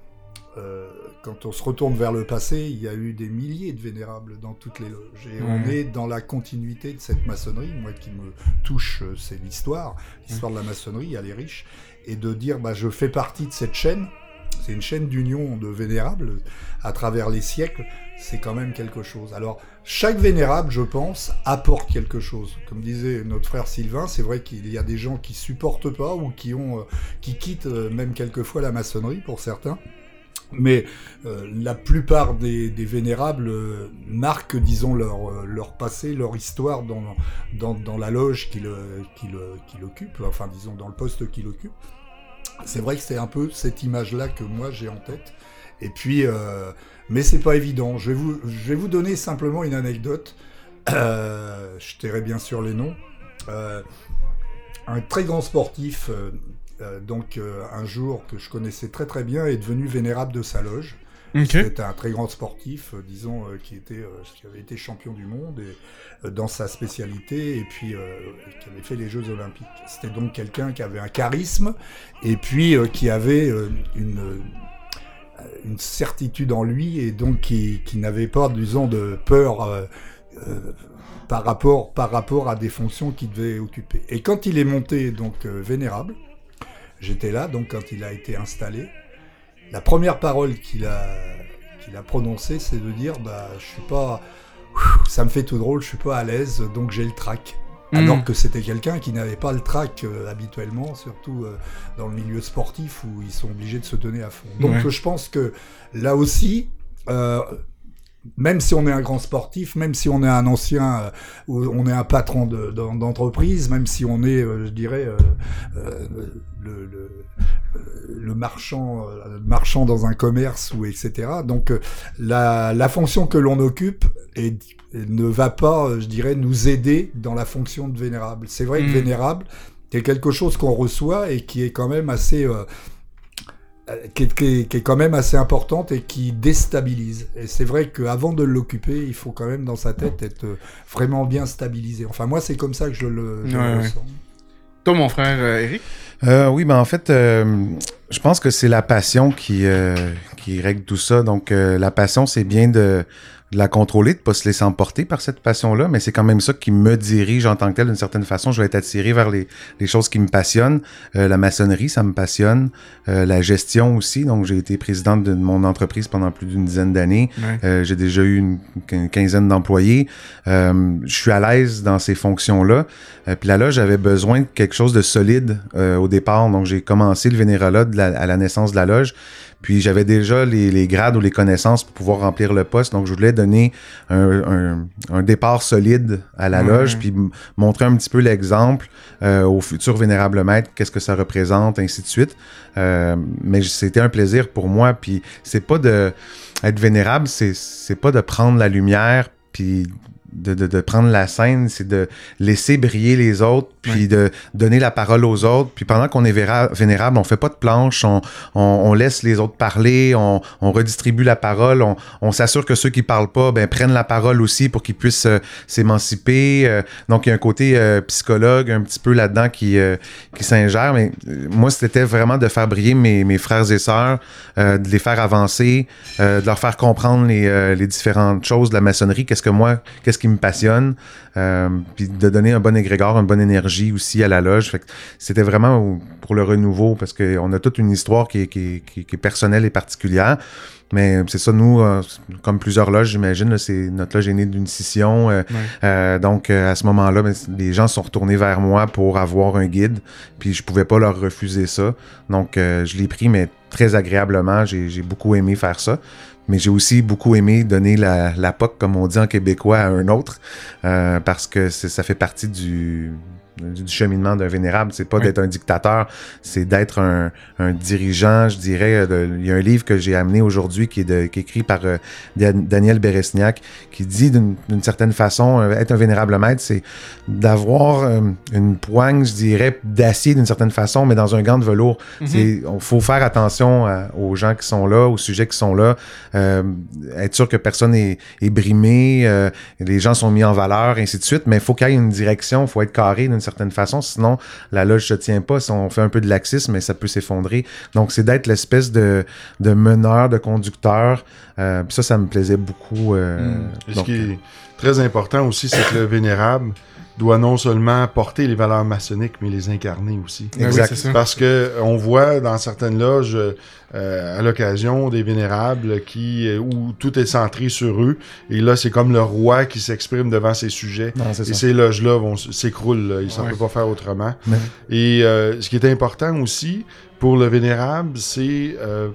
euh, quand on se retourne vers le passé, il y a eu des milliers de vénérables dans toutes les loges. Et mmh. on est dans la continuité de cette maçonnerie. Moi, qui me touche, c'est l'histoire, l'histoire mmh. de la maçonnerie, elle est riche. Et de dire, bah, je fais partie de cette chaîne. C'est une chaîne d'union de vénérables à travers les siècles, c'est quand même quelque chose. Alors, chaque vénérable, je pense, apporte quelque chose. Comme disait notre frère Sylvain, c'est vrai qu'il y a des gens qui supportent pas ou qui ont, qui quittent même quelquefois la maçonnerie pour certains. Mais euh, la plupart des, des vénérables euh, marquent, disons, leur, euh, leur passé, leur histoire dans, dans, dans la loge qu'il, qu'il, qu'il occupe, enfin, disons, dans le poste qu'il occupe. C'est vrai que c'est un peu cette image-là que moi j'ai en tête. Et puis, euh, mais c'est pas évident. Je vais vous, je vais vous donner simplement une anecdote. Euh, je tairai bien sûr les noms. Euh, un très grand sportif, euh, donc euh, un jour que je connaissais très très bien, est devenu vénérable de sa loge. Okay. C'était un très grand sportif, euh, disons, euh, qui était, euh, qui avait été champion du monde et, euh, dans sa spécialité, et puis euh, qui avait fait les Jeux Olympiques. C'était donc quelqu'un qui avait un charisme et puis euh, qui avait euh, une, une certitude en lui et donc qui, qui n'avait pas, disons, de peur euh, euh, par rapport, par rapport à des fonctions qu'il devait occuper. Et quand il est monté donc euh, vénérable, J'étais là, donc, quand il a été installé. La première parole qu'il a, qu'il a prononcée, c'est de dire bah, « je suis pas... ça me fait tout drôle, je suis pas à l'aise, donc j'ai le trac ». Mmh. Alors que c'était quelqu'un qui n'avait pas le trac euh, habituellement, surtout euh, dans le milieu sportif où ils sont obligés de se donner à fond. Donc ouais. Je pense que là aussi, euh, même si on est un grand sportif, même si on est un ancien, euh, on est un patron de, de, d'entreprise, même si on est, euh, je dirais, euh, euh, le, le, le marchand, euh, marchand dans un commerce ou et cetera. Donc euh, la, la fonction que l'on occupe est ne va pas, je dirais, nous aider dans la fonction de vénérable. C'est vrai que mmh. vénérable, c'est quelque chose qu'on reçoit et qui est quand même assez, euh, qui, est, qui, est, qui est quand même assez importante et qui déstabilise. Et c'est vrai qu'avant de l'occuper, il faut quand même dans sa tête être vraiment bien stabilisé. Enfin, moi, c'est comme ça que je le, je ouais, le ressens. Ouais. Toi, mon frère, Éric? Euh, oui, ben en fait, euh, je pense que c'est la passion qui, euh, qui règle tout ça. Donc, euh, la passion, c'est bien de... de la contrôler, de ne pas se laisser emporter par cette passion-là, mais c'est quand même ça qui me dirige en tant que tel d'une certaine façon. Je vais être attiré vers les, les choses qui me passionnent. Euh, la maçonnerie, ça me passionne. Euh, la gestion aussi. Donc, j'ai été présidente de mon entreprise pendant plus d'une dizaine d'années. Ouais. Euh, j'ai déjà eu une, une quinzaine d'employés. Euh, je suis à l'aise dans ces fonctions-là. Euh, puis là, là, j'avais besoin de quelque chose de solide euh, au départ. Donc, j'ai commencé le vénérolat de la, à la naissance de la loge. Puis j'avais déjà les, les grades ou les connaissances pour pouvoir remplir le poste. Donc, je voulais donner un, un, un départ solide à la loge, mmh. puis m- montrer un petit peu l'exemple euh, au futur vénérable maître, qu'est-ce que ça représente, ainsi de suite. Euh, mais c'était un plaisir pour moi. Puis c'est pas de... être vénérable, c'est, c'est pas de prendre la lumière, puis... De, de, de prendre la scène, c'est de laisser briller les autres, puis ouais. de donner la parole aux autres. Puis pendant qu'on est véra- vénérable, on fait pas de planche, on, on, on laisse les autres parler, on, on redistribue la parole, on, on s'assure que ceux qui parlent pas ben, prennent la parole aussi pour qu'ils puissent euh, s'émanciper. Euh, donc, il y a un côté euh, psychologue un petit peu là-dedans qui, euh, qui s'ingère. Mais euh, moi, c'était vraiment de faire briller mes, mes frères et sœurs, euh, de les faire avancer, euh, de leur faire comprendre les, euh, les différentes choses de la maçonnerie. Qu'est-ce que moi, qu'est-ce qui me passionne, euh, puis de donner un bon égrégore, une bonne énergie aussi à la loge. Fait que c'était vraiment pour le renouveau, parce qu'on a toute une histoire qui est, qui est, qui est personnelle et particulière. Mais c'est ça, nous, euh, comme plusieurs loges, j'imagine, là, c'est, notre loge est née d'une scission. Euh, ouais. euh, donc, euh, à ce moment-là, ben, les gens sont retournés vers moi pour avoir un guide, puis je pouvais pas leur refuser ça. Donc, euh, je l'ai pris, mais très agréablement. J'ai, j'ai beaucoup aimé faire ça. Mais j'ai aussi beaucoup aimé donner la, la P O C, comme on dit en québécois, à un autre, euh, parce que c'est, ça fait partie du, du, du cheminement d'un vénérable. C'est pas oui. d'être un dictateur, c'est d'être un, un dirigeant, je dirais. De, il y a un livre que j'ai amené aujourd'hui qui est, de, qui est écrit par euh, Daniel Beresniak, qui dit d'une, d'une certaine façon, euh, être un vénérable maître, c'est d'avoir euh, une poigne, je dirais, d'acier d'une certaine façon, mais dans un gant de velours. Il mm-hmm. faut faire attention à, aux gens qui sont là, aux sujets qui sont là, euh, être sûr que personne est, est brimé, euh, les gens sont mis en valeur, ainsi de suite, mais il faut qu'il y ait une direction, il faut être carré d'une certaine certaine façon, sinon la loge se tient pas. Si on fait un peu de laxisme, mais ça peut s'effondrer. Donc c'est d'être l'espèce de, de meneur, de conducteur. Euh, ça, ça me plaisait beaucoup. Euh, mmh. Donc, ce qui est très important aussi, c'est que le vénérable doit non seulement porter les valeurs maçonniques, mais les incarner aussi. Exact. Oui, parce que on voit dans certaines loges, euh, à l'occasion des vénérables, qui où tout est centré sur eux. Et là, c'est comme le roi qui s'exprime devant ses sujets. Non, c'est et ça. Ces loges-là vont s'écroulent. Là. Ils ne s'en ouais. peuvent pas faire autrement. Ouais. Et euh, ce qui est important aussi pour le vénérable, c'est euh,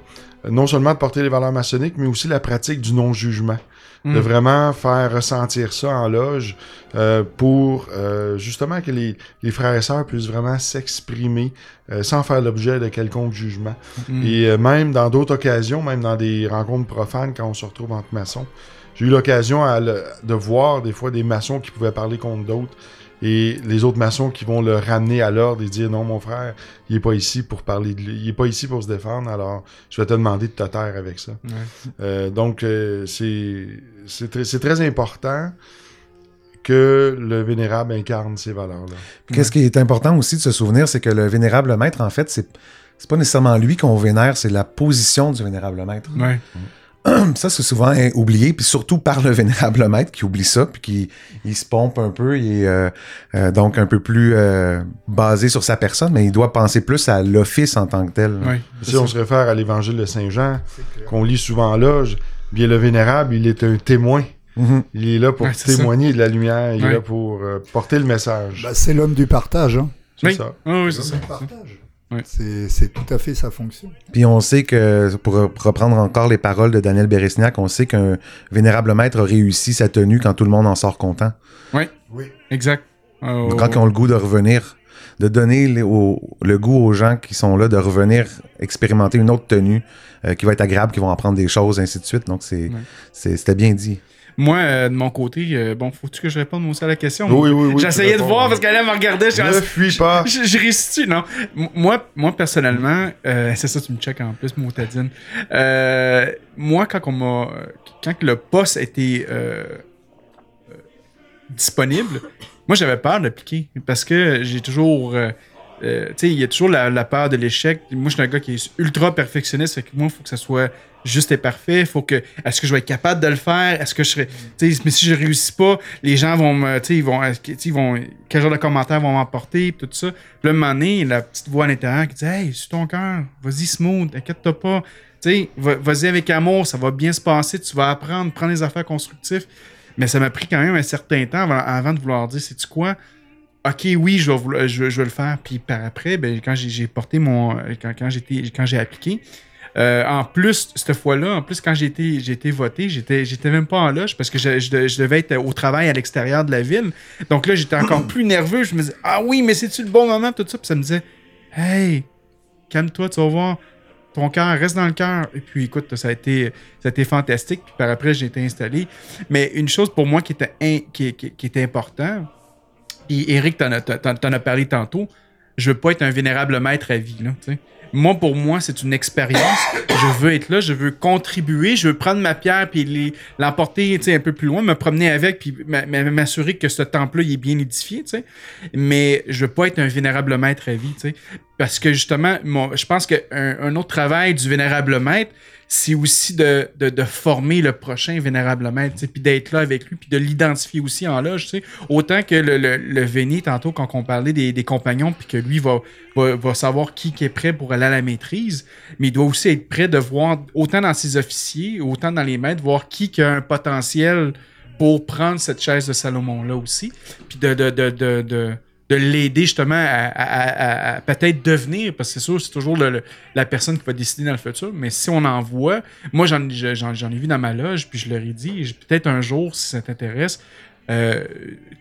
non seulement de porter les valeurs maçonniques, mais aussi la pratique du non-jugement. De vraiment faire ressentir ça en loge euh, pour euh, justement que les, les frères et sœurs puissent vraiment s'exprimer euh, sans faire l'objet de quelconque jugement. Mm. Et euh, même dans d'autres occasions, même dans des rencontres profanes, quand on se retrouve entre maçons, j'ai eu l'occasion à le, de voir des fois des maçons qui pouvaient parler contre d'autres et les autres maçons qui vont le ramener à l'ordre et dire « Non, mon frère, il est pas ici pour parler de lui, il est pas ici pour se défendre, alors je vais te demander de te taire avec ça. Ouais. » Euh, donc, euh, c'est, c'est, tr- c'est très important que le vénérable incarne ces valeurs-là. Puis qu'est-ce ouais. qui est important aussi de se souvenir, c'est que le vénérable maître, en fait, c'est, c'est pas nécessairement lui qu'on vénère, c'est la position du vénérable maître. Ouais. Mmh. ça, c'est souvent oublié, puis surtout par le vénérable maître qui oublie ça, puis qui il se pompe un peu, il est euh, euh, donc un peu plus euh, basé sur sa personne, mais il doit penser plus à l'office en tant que tel. Oui, si ça. On se réfère à l'évangile de Saint-Jean, qu'on lit souvent en loge, bien le vénérable, il est un témoin. Mm-hmm. Il est là pour ouais, témoigner ça. De la lumière, il ouais. est là pour euh, porter le message. Ben, c'est l'homme du partage, hein. C'est oui. ça. Ah, oui, c'est, c'est l'homme ça. Du partage. Oui. C'est, c'est tout à fait sa fonction. Puis on sait que, pour reprendre encore les paroles de Daniel Beresniak, on sait qu'un vénérable maître réussit sa tenue quand tout le monde en sort content. Oui, oui. Exact. Oh. Quand ils ont le goût de revenir, de donner les, au, le goût aux gens qui sont là de revenir expérimenter une autre tenue euh, qui va être agréable, qui vont apprendre des choses, ainsi de suite. Donc c'est, oui. c'est, c'était bien dit. Moi, euh, de mon côté, euh, bon, faut-tu que je réponde aussi à la question? Oui, oui, oui. J'essayais de voir parce qu'elle me regardait. Je ne fuis pas. Je, je, je réussis, non? Moi, moi personnellement, euh, c'est ça, tu me checkes en plus, Moutadine. Euh, moi, quand on m'a, quand le poste était euh, euh, disponible, moi, j'avais peur d'appliquer parce que j'ai toujours... Euh, Euh, tu sais, il y a toujours la, la peur de l'échec. Moi, je suis un gars qui est ultra perfectionniste. Fait que moi, il faut que ça soit juste et parfait. Faut que, est-ce que je vais être capable de le faire? Est-ce que je serais, tu sais, mais si je réussis pas, les gens vont me, tu sais, ils vont, tu sais, ils vont, quel genre de commentaires vont m'emporter, tout ça. Puis là, un moment donné, la petite voix à l'intérieur qui dit, hey, suis ton cœur, vas-y, smooth, inquiète-toi pas. Tu sais, va, vas-y avec amour, ça va bien se passer, tu vas apprendre, prendre les affaires constructives. Mais ça m'a pris quand même un certain temps avant, avant de vouloir dire, sais-tu quoi? OK, oui, je vais, je, je vais le faire. Puis par après, ben, quand j'ai, j'ai porté mon. Quand, quand, j'étais, quand j'ai appliqué, euh, en plus, cette fois-là, en plus, quand j'ai été, j'ai été voté, j'étais, j'étais même pas en loge parce que je, je, je devais être au travail à l'extérieur de la ville. Donc là, j'étais encore plus nerveux. Je me disais, ah oui, mais c'est-tu le bon moment? Tout ça. Puis ça me disait, hey, calme-toi, tu vas voir. Ton cœur, reste dans le cœur. Et puis, écoute, ça a été, ça a été fantastique. Puis par après, j'ai été installé. Mais une chose pour moi qui était, in, qui, qui, qui était importante, et Éric, t'en as, t'en, t'en as parlé tantôt, je veux pas être un vénérable maître à vie. Là, moi, pour moi, c'est une expérience. Je veux être là, je veux contribuer, je veux prendre ma pierre puis l'emporter un peu plus loin, me promener avec puis m'assurer que ce temple-là il est bien édifié. T'sais. Mais je veux pas être un vénérable maître à vie. T'sais. Parce que justement, mon, je pense qu'un un autre travail du vénérable maître, c'est aussi de, de, de former le prochain vénérable maître, puis d'être là avec lui, puis de l'identifier aussi en loge. T'sais. Autant que le, le, le Véné, tantôt, quand on parlait des, des compagnons, puis que lui va, va, va savoir qui, qui est prêt pour aller à la maîtrise, mais il doit aussi être prêt de voir, autant dans ses officiers, autant dans les maîtres, voir qui, qui a un potentiel pour prendre cette chaise de Salomon-là aussi, puis de... de, de, de, de de l'aider justement à, à, à, à peut-être devenir, parce que c'est sûr, c'est toujours le, le, la personne qui va décider dans le futur, mais si on en voit, moi j'en, j'en, j'en ai vu dans ma loge, puis je leur ai dit, peut-être un jour, si ça t'intéresse, euh,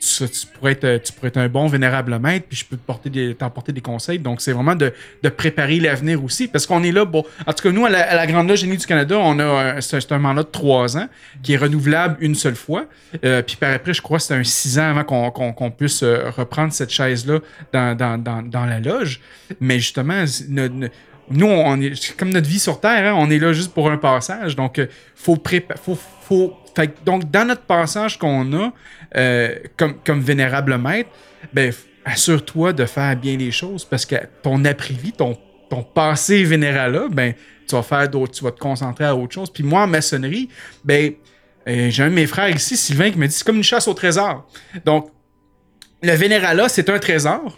tu, tu, pourrais être, tu pourrais être un bon vénérable maître, puis je peux te porter des, t'emporter des conseils, donc c'est vraiment de, de préparer l'avenir aussi, parce qu'on est là, bon, en tout cas nous, à la, à la Grande Loge Unie du Canada, on a un, c'est, un, c'est un mandat de trois ans, qui est renouvelable une seule fois, euh, puis par après, je crois que c'est un six ans avant qu'on, qu'on, qu'on puisse reprendre cette chaise-là dans, dans, dans, dans la loge, mais justement, notre, notre, nous, on est, c'est comme notre vie sur Terre, hein, on est là juste pour un passage, donc il faut préparer, faut, faut Fait que, donc, dans notre passage qu'on a euh, comme, comme vénérable maître, ben, assure-toi de faire bien les choses parce que ton après-vie, ton, ton passé vénérable, ben, tu vas faire d'autres, tu vas te concentrer à autre chose. Puis moi, en maçonnerie, ben, euh, j'ai un de mes frères ici, Sylvain, qui me dit c'est comme une chasse au trésor. Donc, le vénérable, c'est un trésor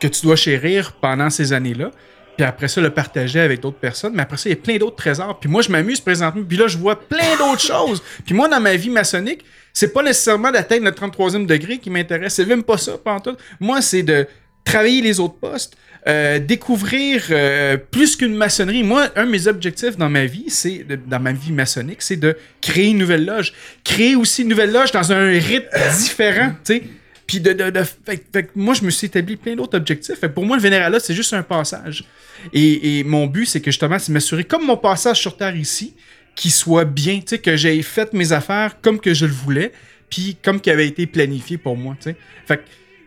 que tu dois chérir pendant ces années-là. Puis après ça, le partager avec d'autres personnes. Mais après ça, il y a plein d'autres trésors. Puis moi, je m'amuse présentement. Puis là, je vois plein d'autres choses. Puis moi, dans ma vie maçonnique, c'est pas nécessairement d'atteindre le trente-troisième degré qui m'intéresse. C'est même pas ça, pantoute. Moi, c'est de travailler les autres postes, euh, découvrir euh, plus qu'une maçonnerie. Moi, un de mes objectifs dans ma vie, c'est de, dans ma vie maçonnique, c'est de créer une nouvelle loge. Créer aussi une nouvelle loge dans un rythme différent, tu sais. Puis de, de, de, fait, fait, moi, je me suis établi plein d'autres objectifs. Fait, pour moi, le vénérable, c'est juste un passage. Et, et mon but, c'est que justement, c'est m'assurer, comme mon passage sur Terre ici, qu'il soit bien, tu sais, que j'ai fait mes affaires comme que je le voulais, puis comme qu'il avait été planifié pour moi, tu sais. Fait que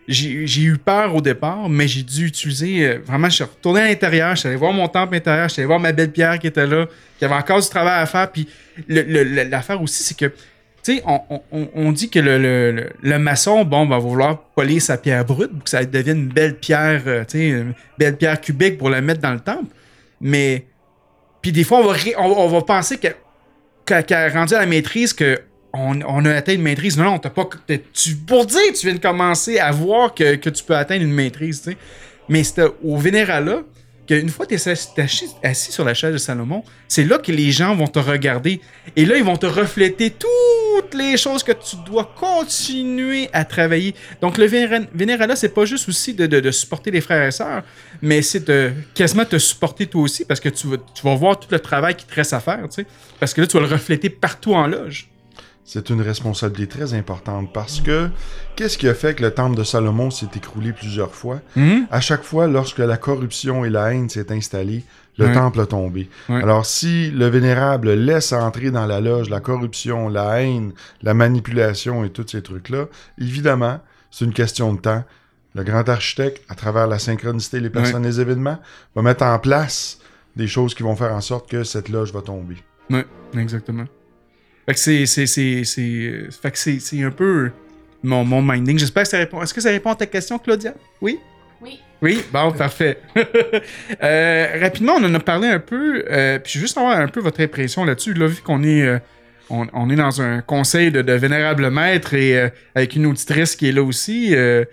j'ai, j'ai eu peur au départ, mais j'ai dû utiliser... Euh, vraiment, je suis retourné à l'intérieur, je suis allé voir mon temple intérieur, je suis allé voir ma belle Pierre qui était là, qui avait encore du travail à faire. Puis le, le, l'affaire aussi, c'est que... Tu sais, on, on, on dit que le, le, le, le maçon, bon, va vouloir polir sa pierre brute pour que ça devienne une belle pierre, euh, tu sais, une belle pierre cubique pour la mettre dans le temple. Mais, puis des fois, on va, ré, on, on va penser que quand elle est rendue à la maîtrise, que on, on a atteint une maîtrise, non, non, t'as pas. T'as, tu, pour dire, tu viens de commencer à voir que, que tu peux atteindre une maîtrise, tu sais. Mais c'était au vénérala qu'une fois que tu es assis, assis sur la chaise de Salomon, c'est là que les gens vont te regarder. Et là, ils vont te refléter toutes les choses que tu dois continuer à travailler. Donc, le vénérala, c'est pas juste aussi de, de, de supporter les frères et sœurs, mais c'est de quasiment te supporter toi aussi parce que tu vas, tu vas voir tout le travail qui te reste à faire, tu sais, parce que là, tu vas le refléter partout en loge. C'est une responsabilité très importante parce que qu'est-ce qui a fait que le temple de Salomon s'est écroulé plusieurs fois? Mmh. À chaque fois, lorsque la corruption et la haine s'est installée, le mmh. temple a tombé. Mmh. Alors, si le vénérable laisse entrer dans la loge la corruption, la haine, la manipulation et tous ces trucs-là, évidemment, c'est une question de temps. Le grand architecte, à travers la synchronicité des personnes et mmh. des événements, va mettre en place des choses qui vont faire en sorte que cette loge va tomber. Oui, exactement. Fait que c'est, c'est, c'est, c'est, fait que c'est, c'est un peu mon, mon minding. J'espère que ça répond. Est-ce que ça répond à ta question, Claudia? Oui? Oui. Oui? Bon, parfait. euh, rapidement, on en a parlé un peu. Euh, puis je veux juste avoir un peu votre impression là-dessus. Là, vu qu'on est, euh, on, on est dans un conseil de, de vénérable maître et euh, avec une auditrice qui est là aussi. Euh,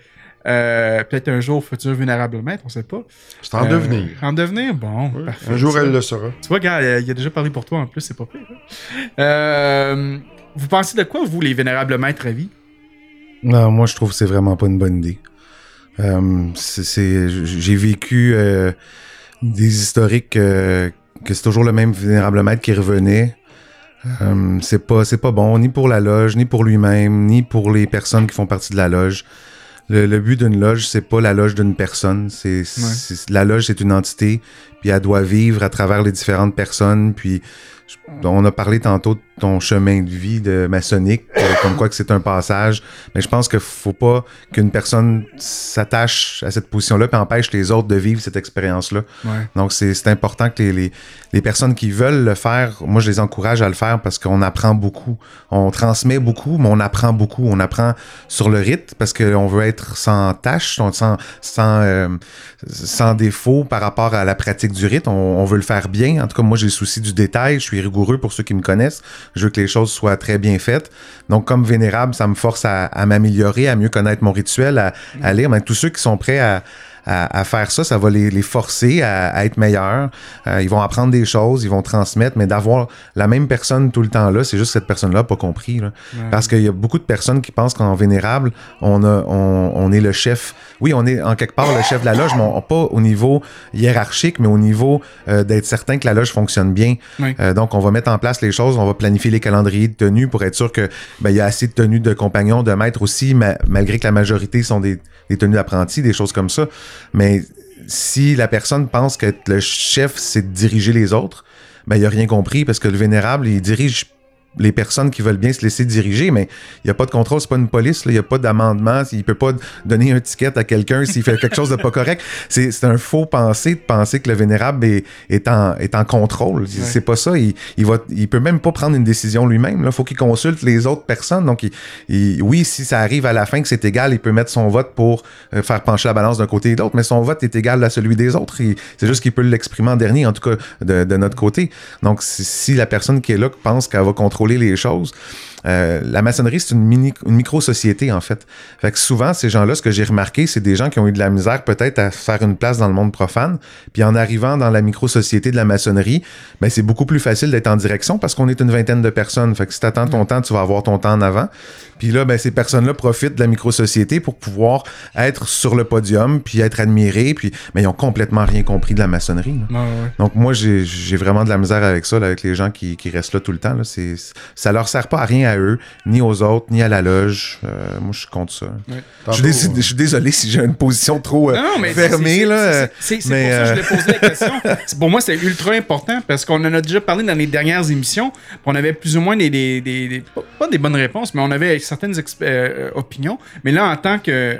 Euh, peut-être un jour, futur vénérable maître, on sait pas. C'est en euh, devenir. En devenir, bon. Oui. Parfait, un jour, elle le sera. Tu vois, gars, il a déjà parlé pour toi en plus, c'est pas pire. Hein? Euh, vous pensez de quoi, vous, les vénérables maîtres à vie? Non, moi, je trouve que c'est vraiment pas une bonne idée. Euh, c'est, c'est, j'ai vécu euh, des historiques euh, que c'est toujours le même vénérable maître qui revenait. Euh, c'est pas, c'est pas bon, ni pour la loge, ni pour lui-même, ni pour les personnes qui font partie de la loge. Le, le but d'une loge, c'est pas la loge d'une personne. C'est, ouais. c'est la loge, c'est une entité, puis elle doit vivre à travers les différentes personnes. Puis je, on a parlé tantôt de ton chemin de vie de maçonnique, comme quoi que c'est un passage. Mais je pense qu'il faut pas qu'une personne s'attache à cette position-là puis empêche les autres de vivre cette expérience-là. Ouais. Donc c'est, c'est important que les, les, les personnes qui veulent le faire, moi je les encourage à le faire parce qu'on apprend beaucoup. On transmet beaucoup, mais on apprend beaucoup. On apprend sur le rite parce qu'on veut être sans tâche, sans, sans, euh, sans défaut par rapport à la pratique du rite. On, on veut le faire bien. En tout cas, moi, j'ai le souci du détail. Je suis rigoureux pour ceux qui me connaissent. Je veux que les choses soient très bien faites. Donc, comme vénérable, ça me force à, à m'améliorer, à mieux connaître mon rituel, à, à lire. Mais tous ceux qui sont prêts à, à, à faire ça, ça va les, les forcer à, à être meilleurs. Euh, ils vont apprendre des choses, ils vont transmettre, mais d'avoir la même personne tout le temps là, c'est juste que cette personne-là n'a pas compris. Là. Ouais. Parce qu'il y a beaucoup de personnes qui pensent qu'en vénérable, on, a, on, on est le chef. Oui, on est en quelque part le chef de la loge, mais on, pas au niveau hiérarchique, mais au niveau euh, d'être certain que la loge fonctionne bien. Ouais. Euh, donc, on va mettre en place les choses, on va planifier les calendriers de tenues pour être sûr que ben, y a assez de tenues de compagnons, de maîtres aussi, ma- malgré que la majorité sont des, des tenues d'apprentis, des choses comme ça. Mais si la personne pense que le chef, c'est de diriger les autres, ben, il a rien compris parce que le vénérable, il dirige les personnes qui veulent bien se laisser diriger, mais il n'y a pas de contrôle, c'est pas une police, là, il n'y a pas d'amendement, il ne peut pas donner un ticket à quelqu'un s'il fait quelque chose de pas correct. C'est, c'est un faux pensée de penser que le vénérable est, est, en, est en contrôle. Ouais. C'est pas ça. Il il va, il peut même pas prendre une décision lui-même. Il faut qu'il consulte les autres personnes. Donc, il, il, oui, si ça arrive à la fin que c'est égal, il peut mettre son vote pour faire pencher la balance d'un côté et de l'autre, mais son vote est égal à celui des autres. Il, c'est juste qu'il peut l'exprimer en dernier, en tout cas de, de notre côté. Donc, si, si la personne qui est là pense qu'elle va contrôler les choses. Euh, la maçonnerie, c'est une, mini, une micro-société, en fait. Fait que souvent, ces gens-là, ce que j'ai remarqué, c'est des gens qui ont eu de la misère peut-être à faire une place dans le monde profane. Puis en arrivant dans la micro-société de la maçonnerie, ben, c'est beaucoup plus facile d'être en direction parce qu'on est une vingtaine de personnes. Fait que si tu attends ton temps, tu vas avoir ton temps en avant. Puis là, ben, ces personnes-là profitent de la micro-société pour pouvoir être sur le podium, puis être admirés. Puis ben, ils ont complètement rien compris de la maçonnerie. Là. Ouais, ouais. Donc moi, j'ai, j'ai vraiment de la misère avec ça, là, avec les gens qui, qui restent là tout le temps. Là. C'est, ça leur sert pas à rien à à eux, ni aux autres, ni à la loge. Euh, moi, je compte ça. Ouais. Je, suis désolé, je suis désolé si j'ai une position trop euh, non, mais fermée. C'est, là, c'est, c'est, c'est mais pour euh... ça que je l'ai posé la question. Pour moi, c'est ultra important parce qu'on en a déjà parlé dans les dernières émissions. On avait plus ou moins des... des, des, des pas des bonnes réponses, mais on avait certaines exp- euh, opinions. Mais là, en tant que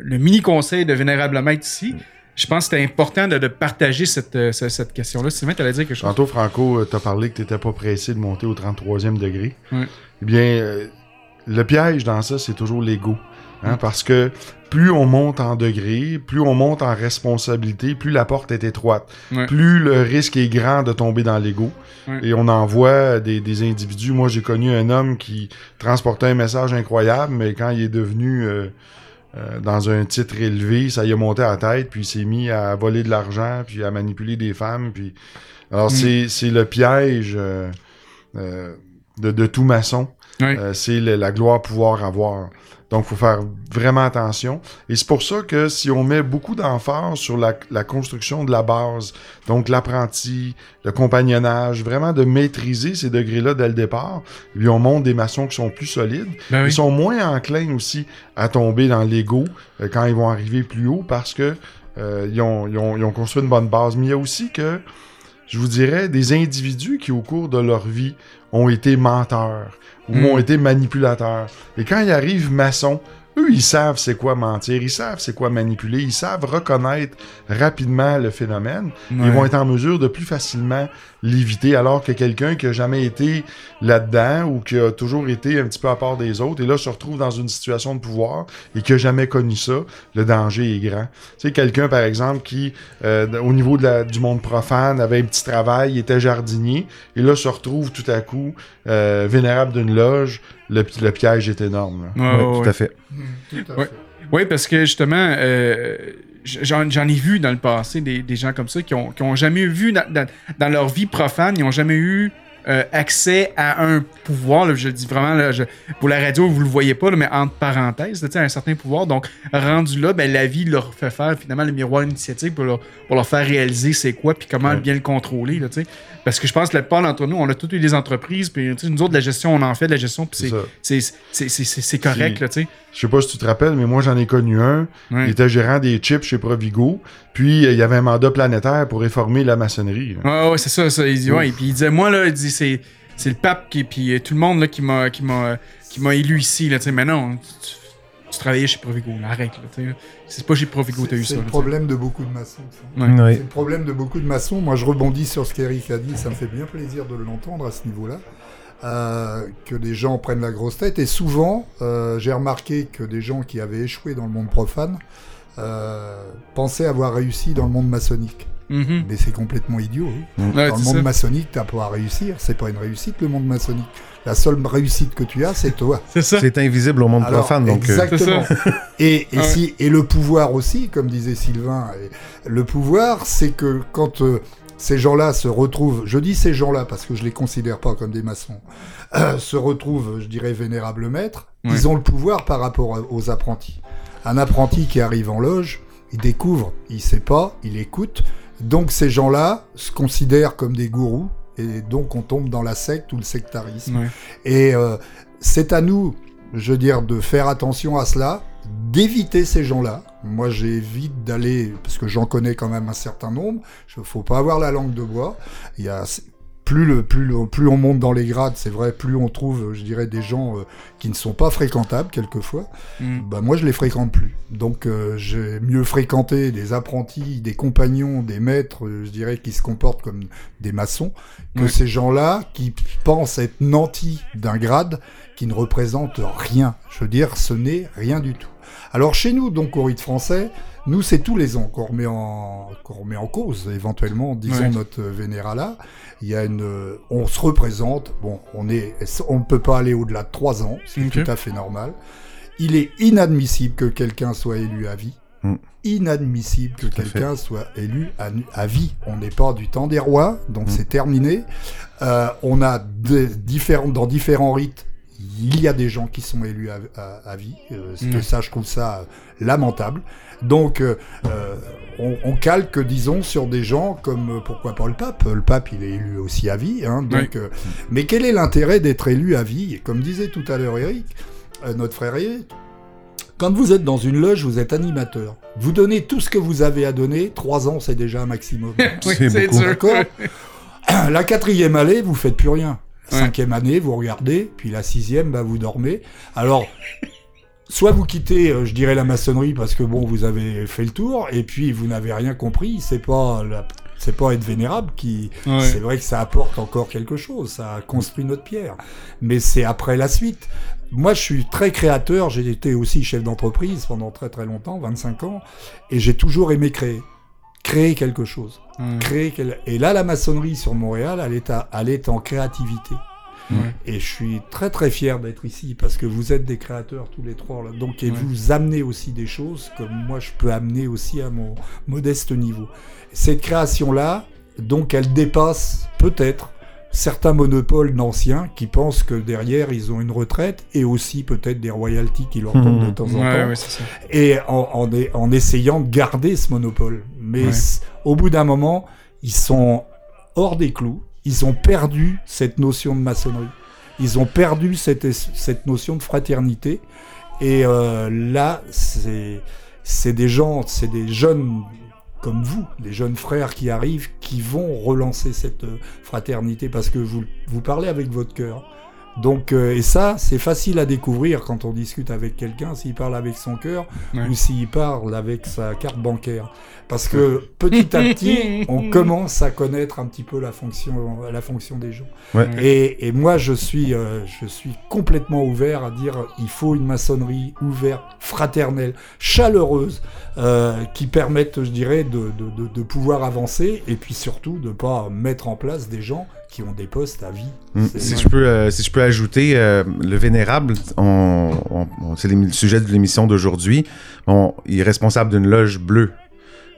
le mini-conseil de Vénérable Maître ici, je pense que c'était important de, de partager cette, euh, cette question-là. Sylvain, tu allais dire quelque chose. Tantôt, Franco, tu as parlé que tu n'étais pas pressé de monter au trente-troisième degré. Oui. Eh bien, euh, le piège dans ça, c'est toujours l'ego. Hein, parce que plus on monte en degrés, plus on monte en responsabilité, plus la porte est étroite, ouais. plus le risque est grand de tomber dans l'ego. Ouais. Et on en voit des, des individus. Moi, j'ai connu un homme qui transportait un message incroyable, mais quand il est devenu euh, euh, dans un titre élevé, ça y est monté à la tête, puis il s'est mis à voler de l'argent, puis à manipuler des femmes. Puis... Alors, mm. c'est, c'est le piège euh, euh, de, de tout maçon. Ouais. Euh, c'est le, la gloire pouvoir avoir. Donc, il faut faire vraiment attention. Et c'est pour ça que si on met beaucoup d'emphase sur la, la construction de la base, donc l'apprenti, le compagnonnage, vraiment de maîtriser ces degrés-là dès le départ, lui, on montre des maçons qui sont plus solides. Ben oui. Ils sont moins enclins aussi à tomber dans l'ego euh, quand ils vont arriver plus haut parce que euh, ils ont, ils ont, ils ont construit une bonne base. Mais il y a aussi que, je vous dirais, des individus qui, au cours de leur vie, ont été menteurs ou mmh. ont été manipulateurs. Et quand ils arrivent maçons, eux, ils savent c'est quoi mentir, ils savent c'est quoi manipuler, ils savent reconnaître rapidement le phénomène. Ouais. Ils vont être en mesure de plus facilement l'éviter, alors que quelqu'un qui n'a jamais été là-dedans ou qui a toujours été un petit peu à part des autres et là se retrouve dans une situation de pouvoir et qui n'a jamais connu ça, le danger est grand. Tu sais, quelqu'un, par exemple, qui, euh, au niveau de la, du monde profane, avait un petit travail, était jardinier et là se retrouve tout à coup euh, vénérable d'une loge. Le, le piège est énorme. Oh, oui, oui, tout à fait. Tout à oui. fait. Oui, parce que justement, euh, j'en, j'en ai vu dans le passé des, des gens comme ça qui ont, qui ont jamais vu dans, dans, dans leur vie profane, ils n'ont jamais eu euh, accès à un pouvoir. Là, je le dis vraiment, là, je, pour la radio, vous ne le voyez pas, là, mais entre parenthèses, là, un certain pouvoir. Donc, rendu là, ben, la vie leur fait faire finalement le miroir initiatique pour leur, pour leur faire réaliser c'est quoi puis comment ouais. bien le contrôler. Là, parce que je pense que la plupart d'entre nous, on a toutes eu des entreprises, puis nous autres, la gestion, on en fait de la gestion, puis c'est, c'est, c'est, c'est, c'est, c'est correct. Là, t'sais. Je sais pas si tu te rappelles, mais moi, j'en ai connu un. Ouais. Il était gérant des chips chez Provigo, puis euh, il y avait un mandat planétaire pour réformer la maçonnerie. Ah oui, c'est ça. ça il dit, ouais, et puis il disait, moi, là, il dit, c'est, c'est le pape, qui, puis tout le monde là, qui, m'a, qui, m'a, qui m'a élu ici. Là, mais non, tu, tu travaillais chez Provigo, arrête. Là, c'est pas chez Provigo que tu as eu ça. C'est le problème là, de beaucoup de maçons. Ouais. Ouais. C'est le problème de beaucoup de maçons. Moi, je rebondis sur ce qu'Éric a dit. Ça me fait bien plaisir de l'entendre à ce niveau-là. Euh, que des gens prennent la grosse tête. Et souvent, euh, j'ai remarqué que des gens qui avaient échoué dans le monde profane euh, pensaient avoir réussi dans le monde maçonnique. Mm-hmm. Mais c'est complètement idiot. Hein. Ouais, dans le monde ça. maçonnique, tu n'as pas à réussir. C'est pas une réussite, le monde maçonnique. La seule réussite que tu as, c'est toi. C'est ça. C'est invisible au monde Alors, profane. Donc exactement. Euh... C'est ça. Et, et, ouais. si, et le pouvoir aussi, comme disait Sylvain, le pouvoir, c'est que quand... Euh, ces gens-là se retrouvent, je dis ces gens-là parce que je les considère pas comme des maçons, euh, se retrouvent, je dirais, vénérables maîtres, oui. ils ont le pouvoir par rapport aux apprentis. Un apprenti qui arrive en loge, il découvre, il sait pas, il écoute, donc ces gens-là se considèrent comme des gourous, et donc on tombe dans la secte ou le sectarisme. Oui. Et euh, c'est à nous, je veux dire, de faire attention à cela, d'éviter ces gens-là. Moi, j'évite d'aller, parce que j'en connais quand même un certain nombre, il ne faut pas avoir la langue de bois. Il y a, plus, le, plus, le, plus on monte dans les grades, c'est vrai, plus on trouve, je dirais, des gens euh, qui ne sont pas fréquentables, quelquefois. Mm. Ben, moi, je ne les fréquente plus. Donc, euh, j'ai mieux fréquenté des apprentis, des compagnons, des maîtres, je dirais, qui se comportent comme des maçons, que mm. ces gens-là qui pensent être nantis d'un grade qui ne représentent rien. Je veux dire, ce n'est rien du tout. Alors chez nous, donc, au Rite français, nous, c'est tous les ans qu'on remet en, qu'on remet en cause, éventuellement, disons, oui. notre vénérala. Il y a une, on se représente, bon, on est, on ne peut pas aller au-delà de trois ans, c'est okay. tout à fait normal. Il est inadmissible que quelqu'un soit élu à vie. Mm. Inadmissible que quelqu'un fait. soit élu à, à vie. On n'est pas du temps des rois, donc mm. c'est terminé. Euh, on a de, différents, dans différents rites, il y a des gens qui sont élus à, à, à vie. Euh, mmh. Ça, je trouve ça lamentable. Donc, euh, on, on calque, disons, sur des gens comme, pourquoi pas le pape. Le pape, il est élu aussi à vie. Hein, donc, oui. euh, mais quel est l'intérêt d'être élu à vie? Comme disait tout à l'heure Éric, euh, notre frère Éric, quand vous êtes dans une loge, vous êtes animateur. Vous donnez tout ce que vous avez à donner. Trois ans, c'est déjà un maximum. oui, c'est c'est beaucoup. D'accord. La quatrième année, vous faites plus rien. Cinquième ouais. année, vous regardez, puis la sixième, bah, vous dormez. Alors, soit vous quittez, euh, je dirais, la maçonnerie parce que, bon, vous avez fait le tour, et puis vous n'avez rien compris, c'est pas la... c'est pas être vénérable qui, ouais. c'est vrai que ça apporte encore quelque chose, ça construit notre pierre, mais c'est après la suite. Moi, je suis très créateur, j'ai été aussi chef d'entreprise pendant très très longtemps, vingt-cinq ans, et j'ai toujours aimé créer. Créer quelque chose. Mmh. Créer quel... Et là, la maçonnerie sur Montréal, elle est, à... elle est en créativité. Mmh. Et je suis très très fier d'être ici, parce que vous êtes des créateurs tous les trois. Là. Donc, et mmh. vous amenez aussi des choses que moi, je peux amener aussi à mon modeste niveau. Cette création-là, donc, elle dépasse peut-être certains monopoles d'anciens qui pensent que derrière, ils ont une retraite et aussi peut-être des royalties qui leur tombent mmh. de temps en ouais, temps. Ouais, c'est ça. Et en, en, en essayant de garder ce monopole. Mais ouais. au bout d'un moment, ils sont hors des clous. Ils ont perdu cette notion de maçonnerie. Ils ont perdu cette, cette notion de fraternité. Et euh, là, c'est, c'est des gens, c'est des jeunes comme vous, les jeunes frères qui arrivent, qui vont relancer cette fraternité parce que vous, vous parlez avec votre cœur. Donc, euh, et ça, c'est facile à découvrir quand on discute avec quelqu'un, s'il parle avec son cœur ouais. ou s'il parle avec sa carte bancaire. Parce que petit à petit, on commence à connaître un petit peu la fonction, la fonction des gens. Ouais. Et, et moi, je suis, euh, je suis complètement ouvert à dire il faut une maçonnerie ouverte, fraternelle, chaleureuse, euh, qui permette, je dirais, de, de, de, de pouvoir avancer et puis surtout de ne pas mettre en place des gens qui ont des postes à vie. Mmh. Si, je peux, euh, si je peux ajouter, euh, le Vénérable, on, on, on, c'est le sujet de l'émission d'aujourd'hui, on, il est responsable d'une loge bleue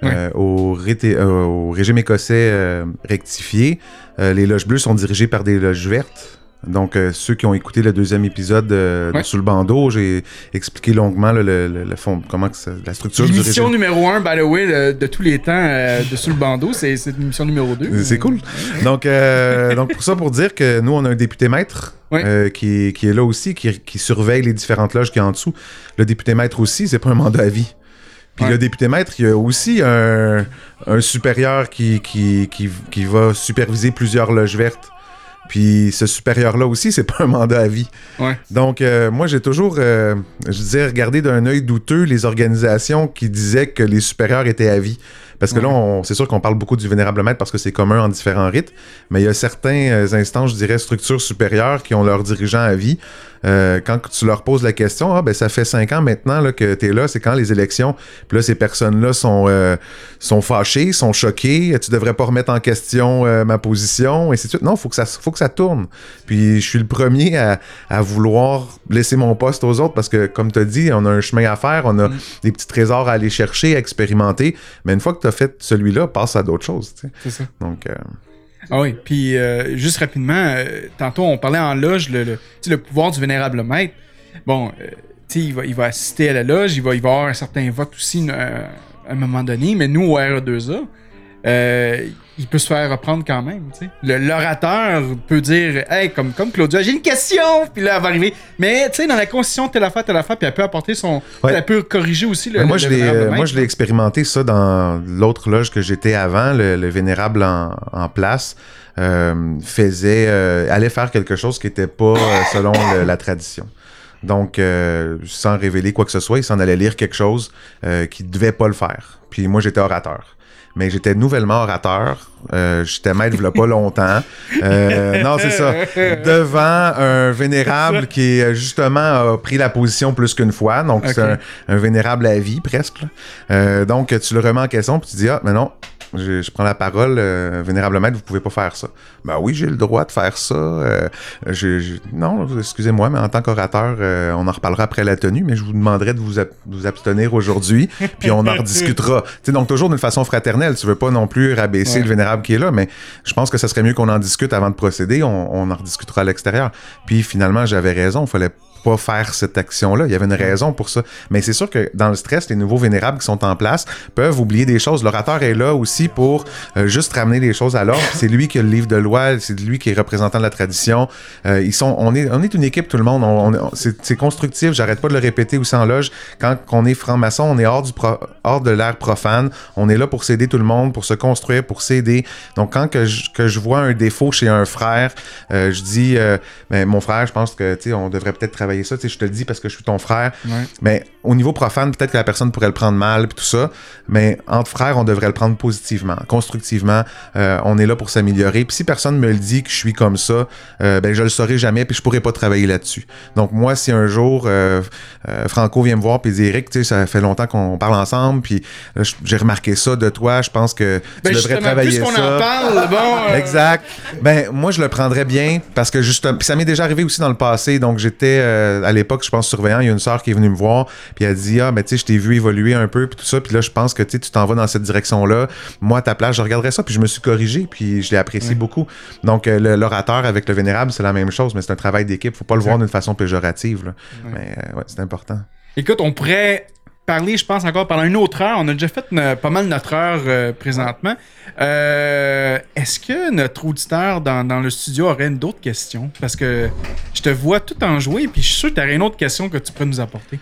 oui. euh, au, rite, euh, au régime écossais euh, rectifié. Euh, les loges bleues sont dirigées par des loges vertes. Donc, euh, ceux qui ont écouté le deuxième épisode euh, ouais. de Sous le bandeau, j'ai expliqué longuement là, le, le, le fond, comment que ça, la structure du régime. numéro un, by the way, le, de tous les temps euh, de Sous le bandeau, c'est, c'est l'émission numéro deux. C'est cool. Donc, euh, donc, pour ça, pour dire que nous, on a un député maître ouais. euh, qui, qui est là aussi, qui, qui surveille les différentes loges qu'il y a en dessous. Le député maître aussi, c'est pas un mandat à vie. Puis ouais. le député maître, il y a aussi un, un supérieur qui, qui, qui, qui va superviser plusieurs loges vertes. Puis ce supérieur-là aussi, c'est pas un mandat à vie. Ouais. Donc, euh, moi, j'ai toujours, euh, je disais, regardé d'un œil douteux les organisations qui disaient que les supérieurs étaient à vie. Parce que ouais. là, on, c'est sûr qu'on parle beaucoup du Vénérable Maître parce que c'est commun en différents rites, mais il y a certains instants, je dirais, structures supérieures qui ont leurs dirigeants à vie. Euh, quand tu leur poses la question, ah ben ça fait cinq ans maintenant là, que t'es là, c'est quand les élections, puis là ces personnes-là sont, euh, sont fâchées, sont choquées, tu devrais pas remettre en question euh, ma position, et ainsi de suite. Non, faut que ça, faut que ça tourne. Puis je suis le premier à, à vouloir laisser mon poste aux autres parce que, comme t'as dit, on a un chemin à faire, on a mmh. des petits trésors à aller chercher, à expérimenter, mais une fois que t'as fait celui-là, passe à d'autres choses. Tu sais. C'est ça. Donc... Euh... Ah oui, puis euh, juste rapidement, euh, tantôt on parlait en loge, le, le, le pouvoir du Vénérable Maître. Bon, euh, tu sais, il va, il va assister à la loge, il va, il va avoir un certain vote aussi euh, à un moment donné, mais nous, au R E deux A, euh, il peut se faire reprendre quand même, tu sais. Le, l'orateur peut dire, hey, comme, comme Claudia, j'ai une question, puis là, elle va arriver. Mais, tu sais, dans la constitution, telle affaire, telle affaire, puis elle peut apporter son. Ouais. Elle peut corriger aussi le. Moi, le, je le l'ai, vénérable maître. Moi, je l'ai expérimenté ça dans l'autre loge que j'étais avant, le, le vénérable en, en place, euh, faisait, euh, allait faire quelque chose qui n'était pas euh, selon le, la tradition. Donc, euh, sans révéler quoi que ce soit, il s'en allait lire quelque chose euh, qu'il ne devait pas le faire. Puis moi, j'étais orateur. Mais j'étais nouvellement orateur. Euh, j'étais maître il pas longtemps. Euh, non, c'est ça. Devant un vénérable qui, justement, a pris la position plus qu'une fois. Donc, okay. c'est un, un vénérable à vie, presque. Euh, donc, tu le remets en question puis tu dis « Ah, mais non, je, je prends la parole. Euh, vénérable maître, vous pouvez pas faire ça. » « Ben oui, j'ai le droit de faire ça. Euh, » Non, excusez-moi, mais en tant qu'orateur, euh, on en reparlera après la tenue, mais je vous demanderai de vous, ab- vous abstenir aujourd'hui puis on en rediscutera. T'sais, donc, toujours d'une façon fraternelle. Tu veux pas non plus rabaisser ouais. le vénérable qui est là, mais je pense que ça serait mieux qu'on en discute avant de procéder. On, on en rediscutera à l'extérieur. Puis finalement, j'avais raison. Il fallait pas faire cette action-là. Il y avait une raison pour ça. Mais c'est sûr que dans le stress, les nouveaux vénérables qui sont en place peuvent oublier des choses. L'orateur est là aussi pour euh, juste ramener les choses à l'ordre. C'est lui qui a le livre de loi. C'est lui qui est représentant de la tradition. Euh, ils sont, on est, on est une équipe, tout le monde. On, on, c'est, c'est constructif. J'arrête pas de le répéter aussi en loge. Quand on est franc-maçon, on est hors du pro, hors de l'ère profane. On est là pour s'aider tout le monde, pour se construire, pour s'aider. Donc, quand que je, que je vois un défaut chez un frère, euh, je dis, euh, ben, mon frère, je pense que, tu sais, on devrait peut-être travailler ça, tu sais, je te le dis parce que je suis ton frère. Ouais. Mais au niveau profane, peut-être que la personne pourrait le prendre mal, puis tout ça, mais entre frères, on devrait le prendre positivement, constructivement. Euh, on est là pour s'améliorer. Puis si personne me le dit que je suis comme ça, euh, ben je le saurai jamais, puis je pourrai pas travailler là-dessus. Donc moi, si un jour euh, euh, Franco vient me voir puis dit Éric, tu sais, ça fait longtemps qu'on parle ensemble, puis là, j'ai remarqué ça de toi, je pense que ben, tu devrais travailler plus ça. Qu'on en parle, bon, euh... exact. Ben moi, je le prendrais bien parce que justement, puis ça m'est déjà arrivé aussi dans le passé. Donc j'étais euh, à l'époque, je pense surveillant. Il y a une sœur qui est venue me voir. Puis elle dit, ah, mais tu sais, je t'ai vu évoluer un peu, puis tout ça, puis là, je pense que tu t'en vas dans cette direction-là. Moi, à ta place, je regarderais ça, puis je me suis corrigé, puis je l'ai apprécié oui. beaucoup. Donc, le, l'orateur avec le vénérable, c'est la même chose, mais c'est un travail d'équipe. Faut pas le voir d'une façon péjorative, là. Oui. Mais euh, ouais, c'est important. Écoute, on pourrait parler, je pense, encore pendant une autre heure. On a déjà fait une, pas mal notre heure euh, présentement. Euh, est-ce que notre auditeur dans, dans le studio aurait une d'autres questions? Parce que je te vois tout en jouer, puis je suis sûr que tu aurais une autre question que tu pourrais nous apporter.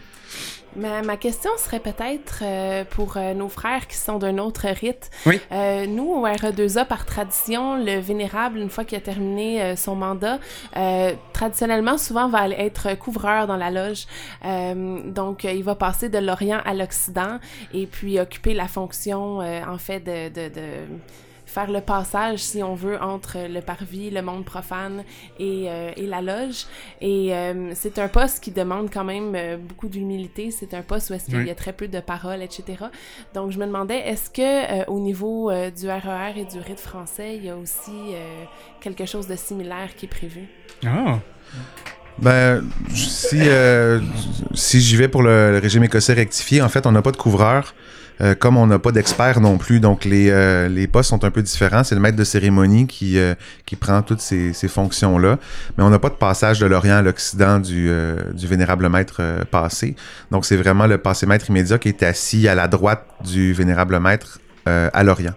Ma, ma question serait peut-être euh, pour euh, nos frères qui sont d'un autre rite. Oui. Euh, nous, au R E deux A, par tradition, le vénérable, une fois qu'il a terminé euh, son mandat, euh, traditionnellement, souvent, va être couvreur dans la loge. Euh, donc, euh, il va passer de l'Orient à l'Occident et puis occuper la fonction, euh, en fait, de... de, de... faire le passage, si on veut, entre le parvis, le monde profane et, euh, et la loge. Et euh, c'est un poste qui demande quand même euh, beaucoup d'humilité. C'est un poste où est-ce qu'il oui. y a très peu de paroles, et cetera. Donc, je me demandais, est-ce que euh, au niveau euh, du R E R et du Rite français, il y a aussi euh, quelque chose de similaire qui est prévu? Ah! Ben, si, euh, si j'y vais pour le, le régime écossais rectifié, en fait, on n'a pas de couvreur. Euh, comme on n'a pas d'experts non plus, donc les, euh, les postes sont un peu différents. C'est le maître de cérémonie qui, euh, qui prend toutes ces, ces fonctions-là. Mais on n'a pas de passage de l'Orient à l'Occident du, euh, du vénérable maître euh, passé. Donc c'est vraiment le passé maître immédiat qui est assis à la droite du vénérable maître euh, à l'Orient.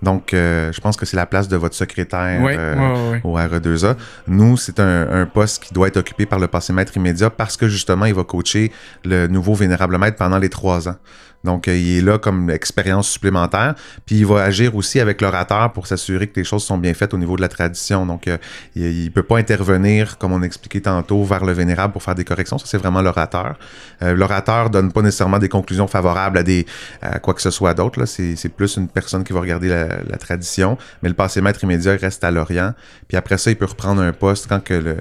Donc, euh, je pense que c'est la place de votre secrétaire oui, euh, oui, oui. au R E deux A. Nous, c'est un, un poste qui doit être occupé par le passé maître immédiat parce que, justement, il va coacher le nouveau vénérable maître pendant les trois ans. Donc, euh, il est là comme expérience supplémentaire. Puis, il va agir aussi avec l'orateur pour s'assurer que les choses sont bien faites au niveau de la tradition. Donc, euh, il ne peut pas intervenir, comme on expliquait tantôt, vers le vénérable pour faire des corrections. Ça, c'est vraiment l'orateur. Euh, l'orateur ne donne pas nécessairement des conclusions favorables à, des, à quoi que ce soit d'autre. Là. C'est, c'est plus une personne qui va regarder la la tradition, mais le passé maître immédiat reste à l'Orient, puis après ça, il peut reprendre un poste quand que le...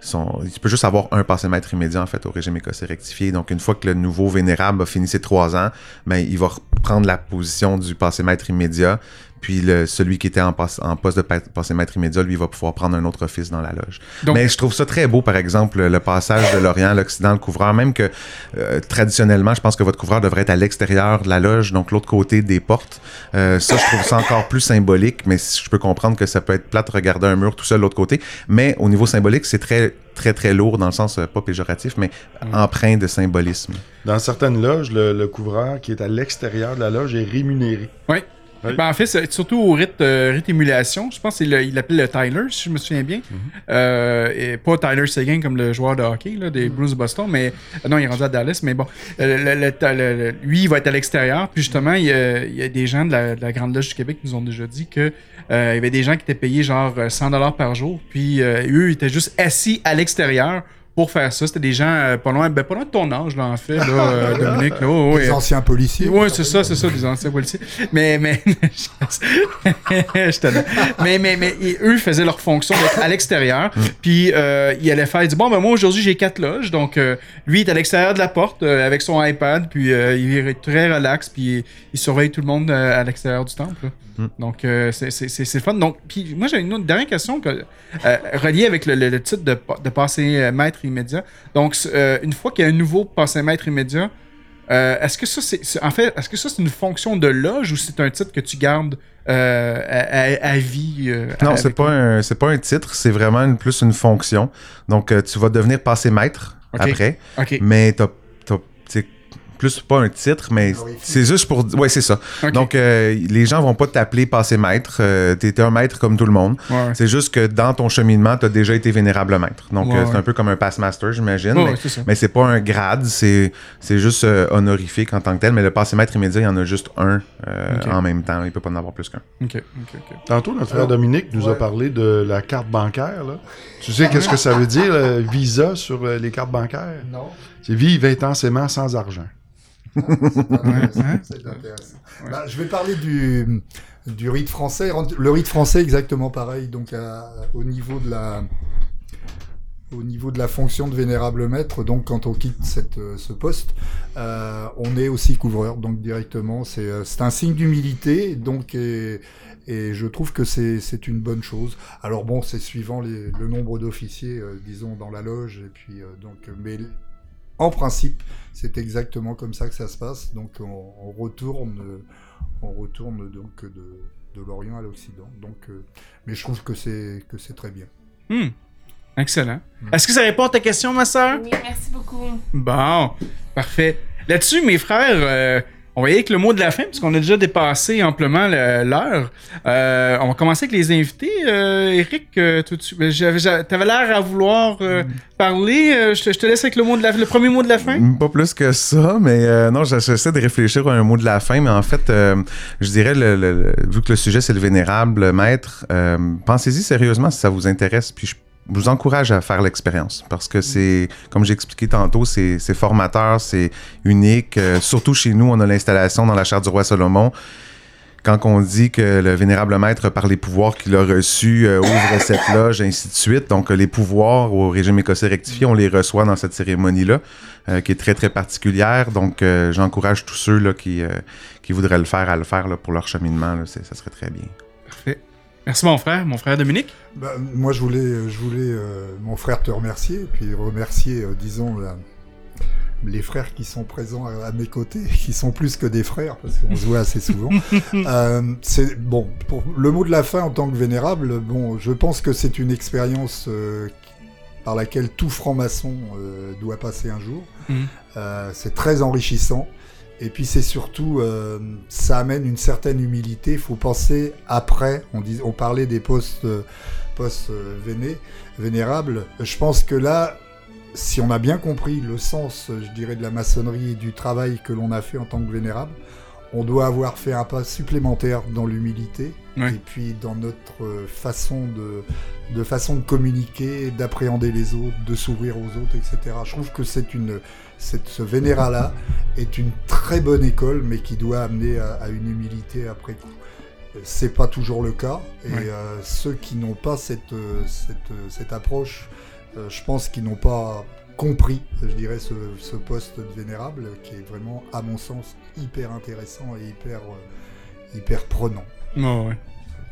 Son, il peut juste avoir un passé maître immédiat, en fait, au régime écossais rectifié. Donc, une fois que le nouveau vénérable a fini ses trois ans, ben, il va reprendre la position du passé maître immédiat, puis le, celui qui était en, passe, en poste de passé maître immédiat, lui, va pouvoir prendre un autre office dans la loge. Donc, mais je trouve ça très beau, par exemple, le passage de l'Orient à l'Occident, le couvreur, même que euh, traditionnellement, je pense que votre couvreur devrait être à l'extérieur de la loge, donc l'autre côté des portes. Euh, ça, je trouve ça encore plus symbolique, mais je peux comprendre que ça peut être plate de regarder un mur tout seul de l'autre côté. Mais au niveau symbolique, c'est très... très, très lourd, dans le sens euh, pas péjoratif, mais mmh. empreint de symbolisme. Dans certaines loges, le, le couvreur qui est à l'extérieur de la loge est rémunéré. Oui. oui. Ben, en fait, c'est surtout au rite, euh, rite émulation, je pense qu'il l'appelle le Tyler, si je me souviens bien. Mmh. Euh, et pas Tyler Seguin comme le joueur de hockey là, des mmh. Blues de Boston, mais euh, non, il est rendu à Dallas, mais bon. Euh, le, le, le, le, lui, il va être à l'extérieur, puis justement, il y a, il y a des gens de la, de la Grande Loge du Québec qui nous ont déjà dit que Euh, il y avait des gens qui étaient payés genre cent dollars par jour, puis euh, eux, ils étaient juste assis à l'extérieur pour faire ça. C'était des gens euh, pas, loin, ben, pas loin de ton âge, là, en fait, là, euh, Dominique. Là, oh, des ouais, anciens euh, policiers. Oui, c'est ça, c'est ça, des anciens policiers. Mais, mais, je te mais, mais, mais et, eux faisaient leur fonction d'être à l'extérieur, puis euh, ils allaient faire, ils disaient, bon, ben moi, aujourd'hui, j'ai quatre loges, donc euh, lui, il est à l'extérieur de la porte euh, avec son iPad, puis euh, il est très relax, puis il surveille tout le monde euh, à l'extérieur du temple, là. Mmh. Donc, euh, c'est, c'est, c'est, c'est fun. Donc, puis moi, j'ai une autre dernière question que, euh, reliée avec le, le, le titre de, de passé maître immédiat. Donc, euh, une fois qu'il y a un nouveau passé maître immédiat, euh, est-ce que ça, c'est, c'est en fait, est-ce que ça, c'est une fonction de loge ou c'est un titre que tu gardes Euh, à, à, à vie euh, non, c'est pas, un, c'est pas un titre, c'est vraiment une, plus une fonction. Donc, euh, tu vas devenir passé maître okay. après, okay. mais t'as, t'as, t'sais, plus pas un titre, mais c'est juste pour... Oui, c'est ça. Okay. Donc, euh, les gens vont pas t'appeler passé maître. Euh, tu étais un maître comme tout le monde. Ouais. C'est juste que dans ton cheminement, tu as déjà été vénérable maître. Donc, ouais, euh, c'est ouais. un peu comme un pass-master, j'imagine. Ouais, mais, ouais, mais c'est pas un grade, c'est, c'est juste euh, honorifique en tant que tel. Mais le passé maître immédiat, il y en a juste un euh, okay. en même temps. Il peut pas en avoir plus qu'un. Okay. Okay, okay. Tantôt, notre frère Dominique nous ouais. a parlé de la carte bancaire. Là. Tu sais qu'est-ce que ça veut dire, Visa, sur les cartes bancaires? Non. C'est vivre intensément sans argent. Ah, c'est intéressant. Hein? C'est intéressant. Ouais. Bah, je vais parler du, du rite français. Le rite français est exactement pareil. Donc, à, au niveau de la... Au niveau de la fonction de vénérable maître, donc quand on quitte cette, ce poste, euh, on est aussi couvreur, donc directement, c'est, c'est un signe d'humilité, donc et, et je trouve que c'est, c'est une bonne chose. Alors bon, c'est suivant les, le nombre d'officiers, euh, disons, dans la loge, et puis euh, donc, mais en principe, c'est exactement comme ça que ça se passe. Donc on, on retourne, on retourne donc de, de l'Orient à l'Occident. Donc, euh, mais je trouve que c'est que c'est très bien. Mmh. Excellent. Est-ce que ça répond à ta question, ma sœur? Oui, merci beaucoup. Bon, parfait. Là-dessus, mes frères, euh, on va y aller avec le mot de la fin, puisqu'on a déjà dépassé amplement le, l'heure. Euh, on va commencer avec les invités. Euh, Éric, euh, tout de suite, j'avais, j'avais, t'avais l'air à vouloir euh, parler. Euh, je, te, je te laisse avec le, mot de la, le premier mot de la fin. Pas plus que ça, mais euh, non, j'essaie de réfléchir à un mot de la fin, mais en fait, euh, je dirais, le, le, vu que le sujet, c'est le vénérable maître, euh, pensez-y sérieusement si ça vous intéresse, puis je Je vous encourage à faire l'expérience parce que c'est, comme j'ai expliqué tantôt, c'est, c'est formateur, c'est unique. Euh, surtout chez nous, on a l'installation dans la chaire du roi Salomon. Quand on dit que le vénérable maître, par les pouvoirs qu'il a reçus, euh, ouvre cette loge, et ainsi de suite. Donc, les pouvoirs au régime écossais rectifié, on les reçoit dans cette cérémonie-là, euh, qui est très, très particulière. Donc, euh, j'encourage tous ceux là, qui, euh, qui voudraient le faire à le faire là, pour leur cheminement. Là, c'est, ça serait très bien. Parfait. Merci mon frère, mon frère Dominique. Ben, moi je voulais, je voulais euh, mon frère te remercier, puis remercier, euh, disons, la, les frères qui sont présents à, à mes côtés, qui sont plus que des frères, parce qu'on se voit assez souvent. euh, c'est, bon, pour le mot de la fin en tant que vénérable, bon, je pense que c'est une expérience euh, par laquelle tout franc-maçon euh, doit passer un jour. Mmh. Euh, c'est très enrichissant. Et puis c'est surtout, euh, ça amène une certaine humilité. Il faut penser après. On, dis, on parlait des postes, postes véné, vénérables. Je pense que là, si on a bien compris le sens, je dirais, de la maçonnerie et du travail que l'on a fait en tant que vénérable, on doit avoir fait un pas supplémentaire dans l'humilité, oui. Et puis dans notre façon de, de façon de communiquer, d'appréhender les autres, de s'ouvrir aux autres, et cetera. Je trouve que c'est une, c'est, ce vénérat-là est une très bonne école, mais qui doit amener à, à une humilité après coup. C'est pas toujours le cas, et oui. euh, ceux qui n'ont pas cette, cette, cette approche, euh, je pense qu'ils n'ont pas compris, je dirais, ce, ce poste de vénérable qui est vraiment, à mon sens, hyper intéressant et hyper, euh, hyper prenant. Oh, ouais.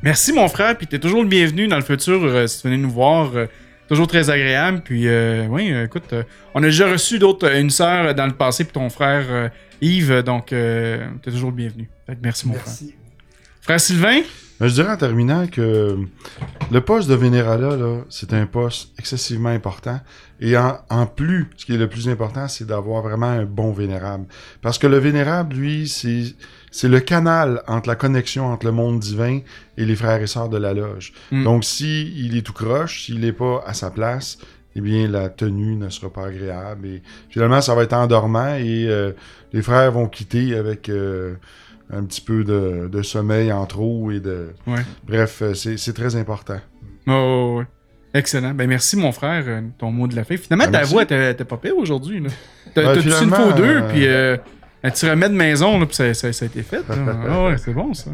Merci, mon frère, puis t'es toujours le bienvenu dans le futur, euh, si tu venais nous voir, euh, toujours très agréable, puis euh, oui, euh, écoute, euh, on a déjà reçu d'autres, une sœur dans le passé, puis ton frère euh, Yves, donc euh, t'es toujours le bienvenu. Fait que merci, mon merci. frère. Frère Sylvain? Je dirais en terminant que le poste de vénérala, là, c'est un poste excessivement important. Et en, en plus, ce qui est le plus important, c'est d'avoir vraiment un bon vénérable. Parce que le vénérable, lui, c'est, c'est le canal entre la connexion entre le monde divin et les frères et sœurs de la loge. Mm. Donc, s'il est tout croche, s'il n'est pas à sa place, eh bien, la tenue ne sera pas agréable. Et finalement, ça va être endormant et euh, les frères vont quitter avec... Euh, un petit peu de, de sommeil en trop et de... Ouais. Bref, c'est, c'est très important. Oh, ouais. Excellent. Ben merci, mon frère, ton mot de la fin. Finalement, ben, ta merci. Voix, t'es, t'es pas pire aujourd'hui. Là. T'as ben, tout une faux deux, euh... puis euh, un petit remède maison, là, puis ça, ça, ça a été fait. Ah, ouais, c'est bon, ça.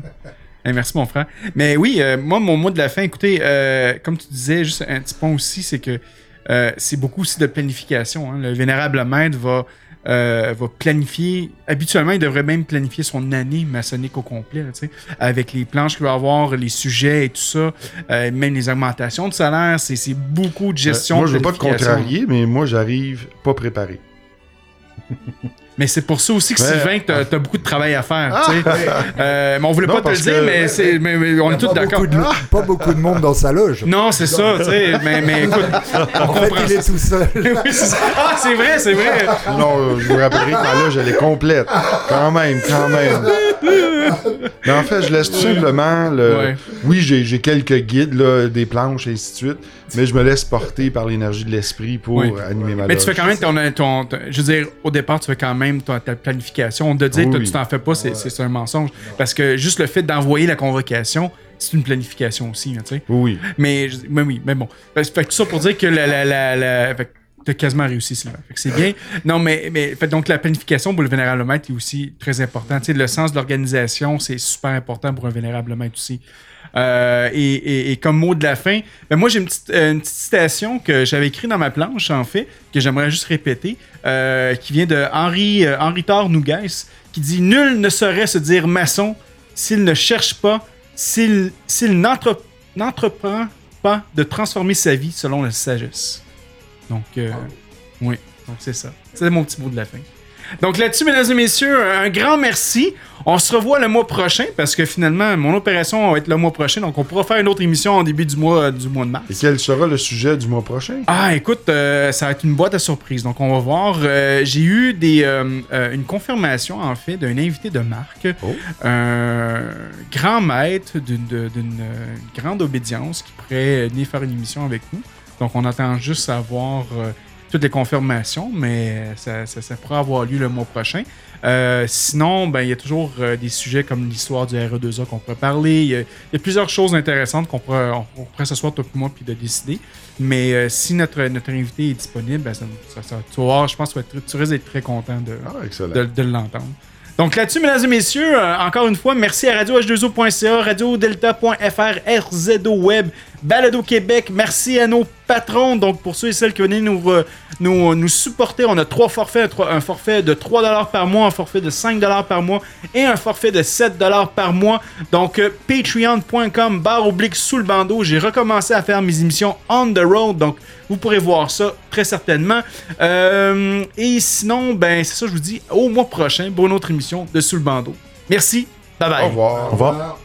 Ben, merci, mon frère. Mais oui, euh, moi, mon mot de la fin, écoutez, euh, comme tu disais, juste un petit point aussi, c'est que euh, c'est beaucoup aussi de planification. Hein. Le vénérable maître va... Euh, va planifier, habituellement il devrait même planifier son année maçonnique au complet, là, avec les planches qu'il va avoir, les sujets et tout ça, euh, même les augmentations de salaire, c'est, c'est beaucoup de gestion. Euh, moi je veux pas te contrarier, mais moi j'arrive pas préparé. Mais c'est pour ça aussi que ouais. Sylvain, t'as, t'as beaucoup de travail à faire. Ah, ouais. euh, mais on voulait non, pas te le dire, mais, ouais, c'est, mais, mais on est tous d'accord. De, pas beaucoup de monde dans sa loge. Non, c'est ça, tu sais. Mais, mais écoute, en fait, il est tout seul. Oui, c'est, ah, c'est vrai, c'est vrai. Non, je vous rappellerai que ma loge, elle est complète. Quand même, quand même. Mais en fait, je laisse tout simplement. Le... Ouais. Oui, j'ai, j'ai quelques guides, là, des planches, et ainsi de suite. Mais je me laisse porter par l'énergie de l'esprit pour oui. animer ma loge. Mais tu fais quand même ton, ton, ton. Je veux dire, au départ, tu fais quand même. Même ta, ta planification, de dire que oui. tu t'en fais pas, c'est, ouais. c'est, c'est un mensonge. Parce que juste le fait d'envoyer la convocation, c'est une planification aussi, hein, tu sais. Oui. Mais, mais oui, mais bon. Fait que tout ça pour dire que la, la, la, la fait que T'as quasiment réussi, Sylvain. C'est bien. Non, mais, mais fait, donc la planification pour le vénérablemètre est aussi très importante. Tu sais, le sens de l'organisation, c'est super important pour un vénérablemètre aussi. Euh, et, et, et comme mot de la fin, ben moi j'ai une petite, une petite citation que j'avais écrite dans ma planche, en fait, que j'aimerais juste répéter, euh, qui vient de Henri, euh, Henri Tard Nouguès, qui dit « Nul ne saurait se dire maçon s'il ne cherche pas, s'il, s'il n'entre, n'entreprend pas de transformer sa vie selon la sagesse. » Donc, euh, wow. Oui, donc c'est ça. C'est mon petit mot de la fin. Donc là-dessus, mesdames et messieurs, un grand merci. On se revoit le mois prochain parce que finalement, mon opération va être le mois prochain. Donc, on pourra faire une autre émission en début du mois, du mois de mars. Et quel sera le sujet du mois prochain? Ah, écoute, euh, ça va être une boîte à surprises. Donc, on va voir. Euh, j'ai eu des, euh, euh, une confirmation, en fait, d'un invité de marque. Oh. Euh, grand maître d'une, d'une, d'une grande obédience qui pourrait venir faire une émission avec nous. Donc, on attend juste à voir... Euh, toutes les confirmations, mais ça, ça, ça pourra avoir lieu le mois prochain. Euh, sinon, ben, il y a toujours euh, des sujets comme l'histoire du R E deux A qu'on pourrait parler. Il y, y a plusieurs choses intéressantes qu'on pourrait, on, on pourrait s'asseoir tout le mois puis de décider. Mais euh, si notre, notre invité est disponible, ben, ça, ça, ça, tu vas voir, je pense que tu risques d'être très content de, ah, de, de l'entendre. Donc là-dessus, mesdames et messieurs, euh, encore une fois, merci à Radio H deux O point C A, Radio Delta point F R, R Z O Web, Balado Québec. Merci à nos patrons. Donc pour ceux et celles qui venaient nous, euh, nous, nous supporter, on a trois forfaits. Un, un forfait de trois dollars par mois, un forfait de cinq dollars par mois et un forfait de sept dollars par mois. Donc euh, patreon point com, barre oblique sous le bandeau. J'ai recommencé à faire mes émissions on the road. Donc vous pourrez voir ça très certainement. Euh, et sinon, ben c'est ça, je vous dis au mois prochain pour une autre émission de Sous le bandeau. Merci. Bye bye. Au revoir. Au revoir.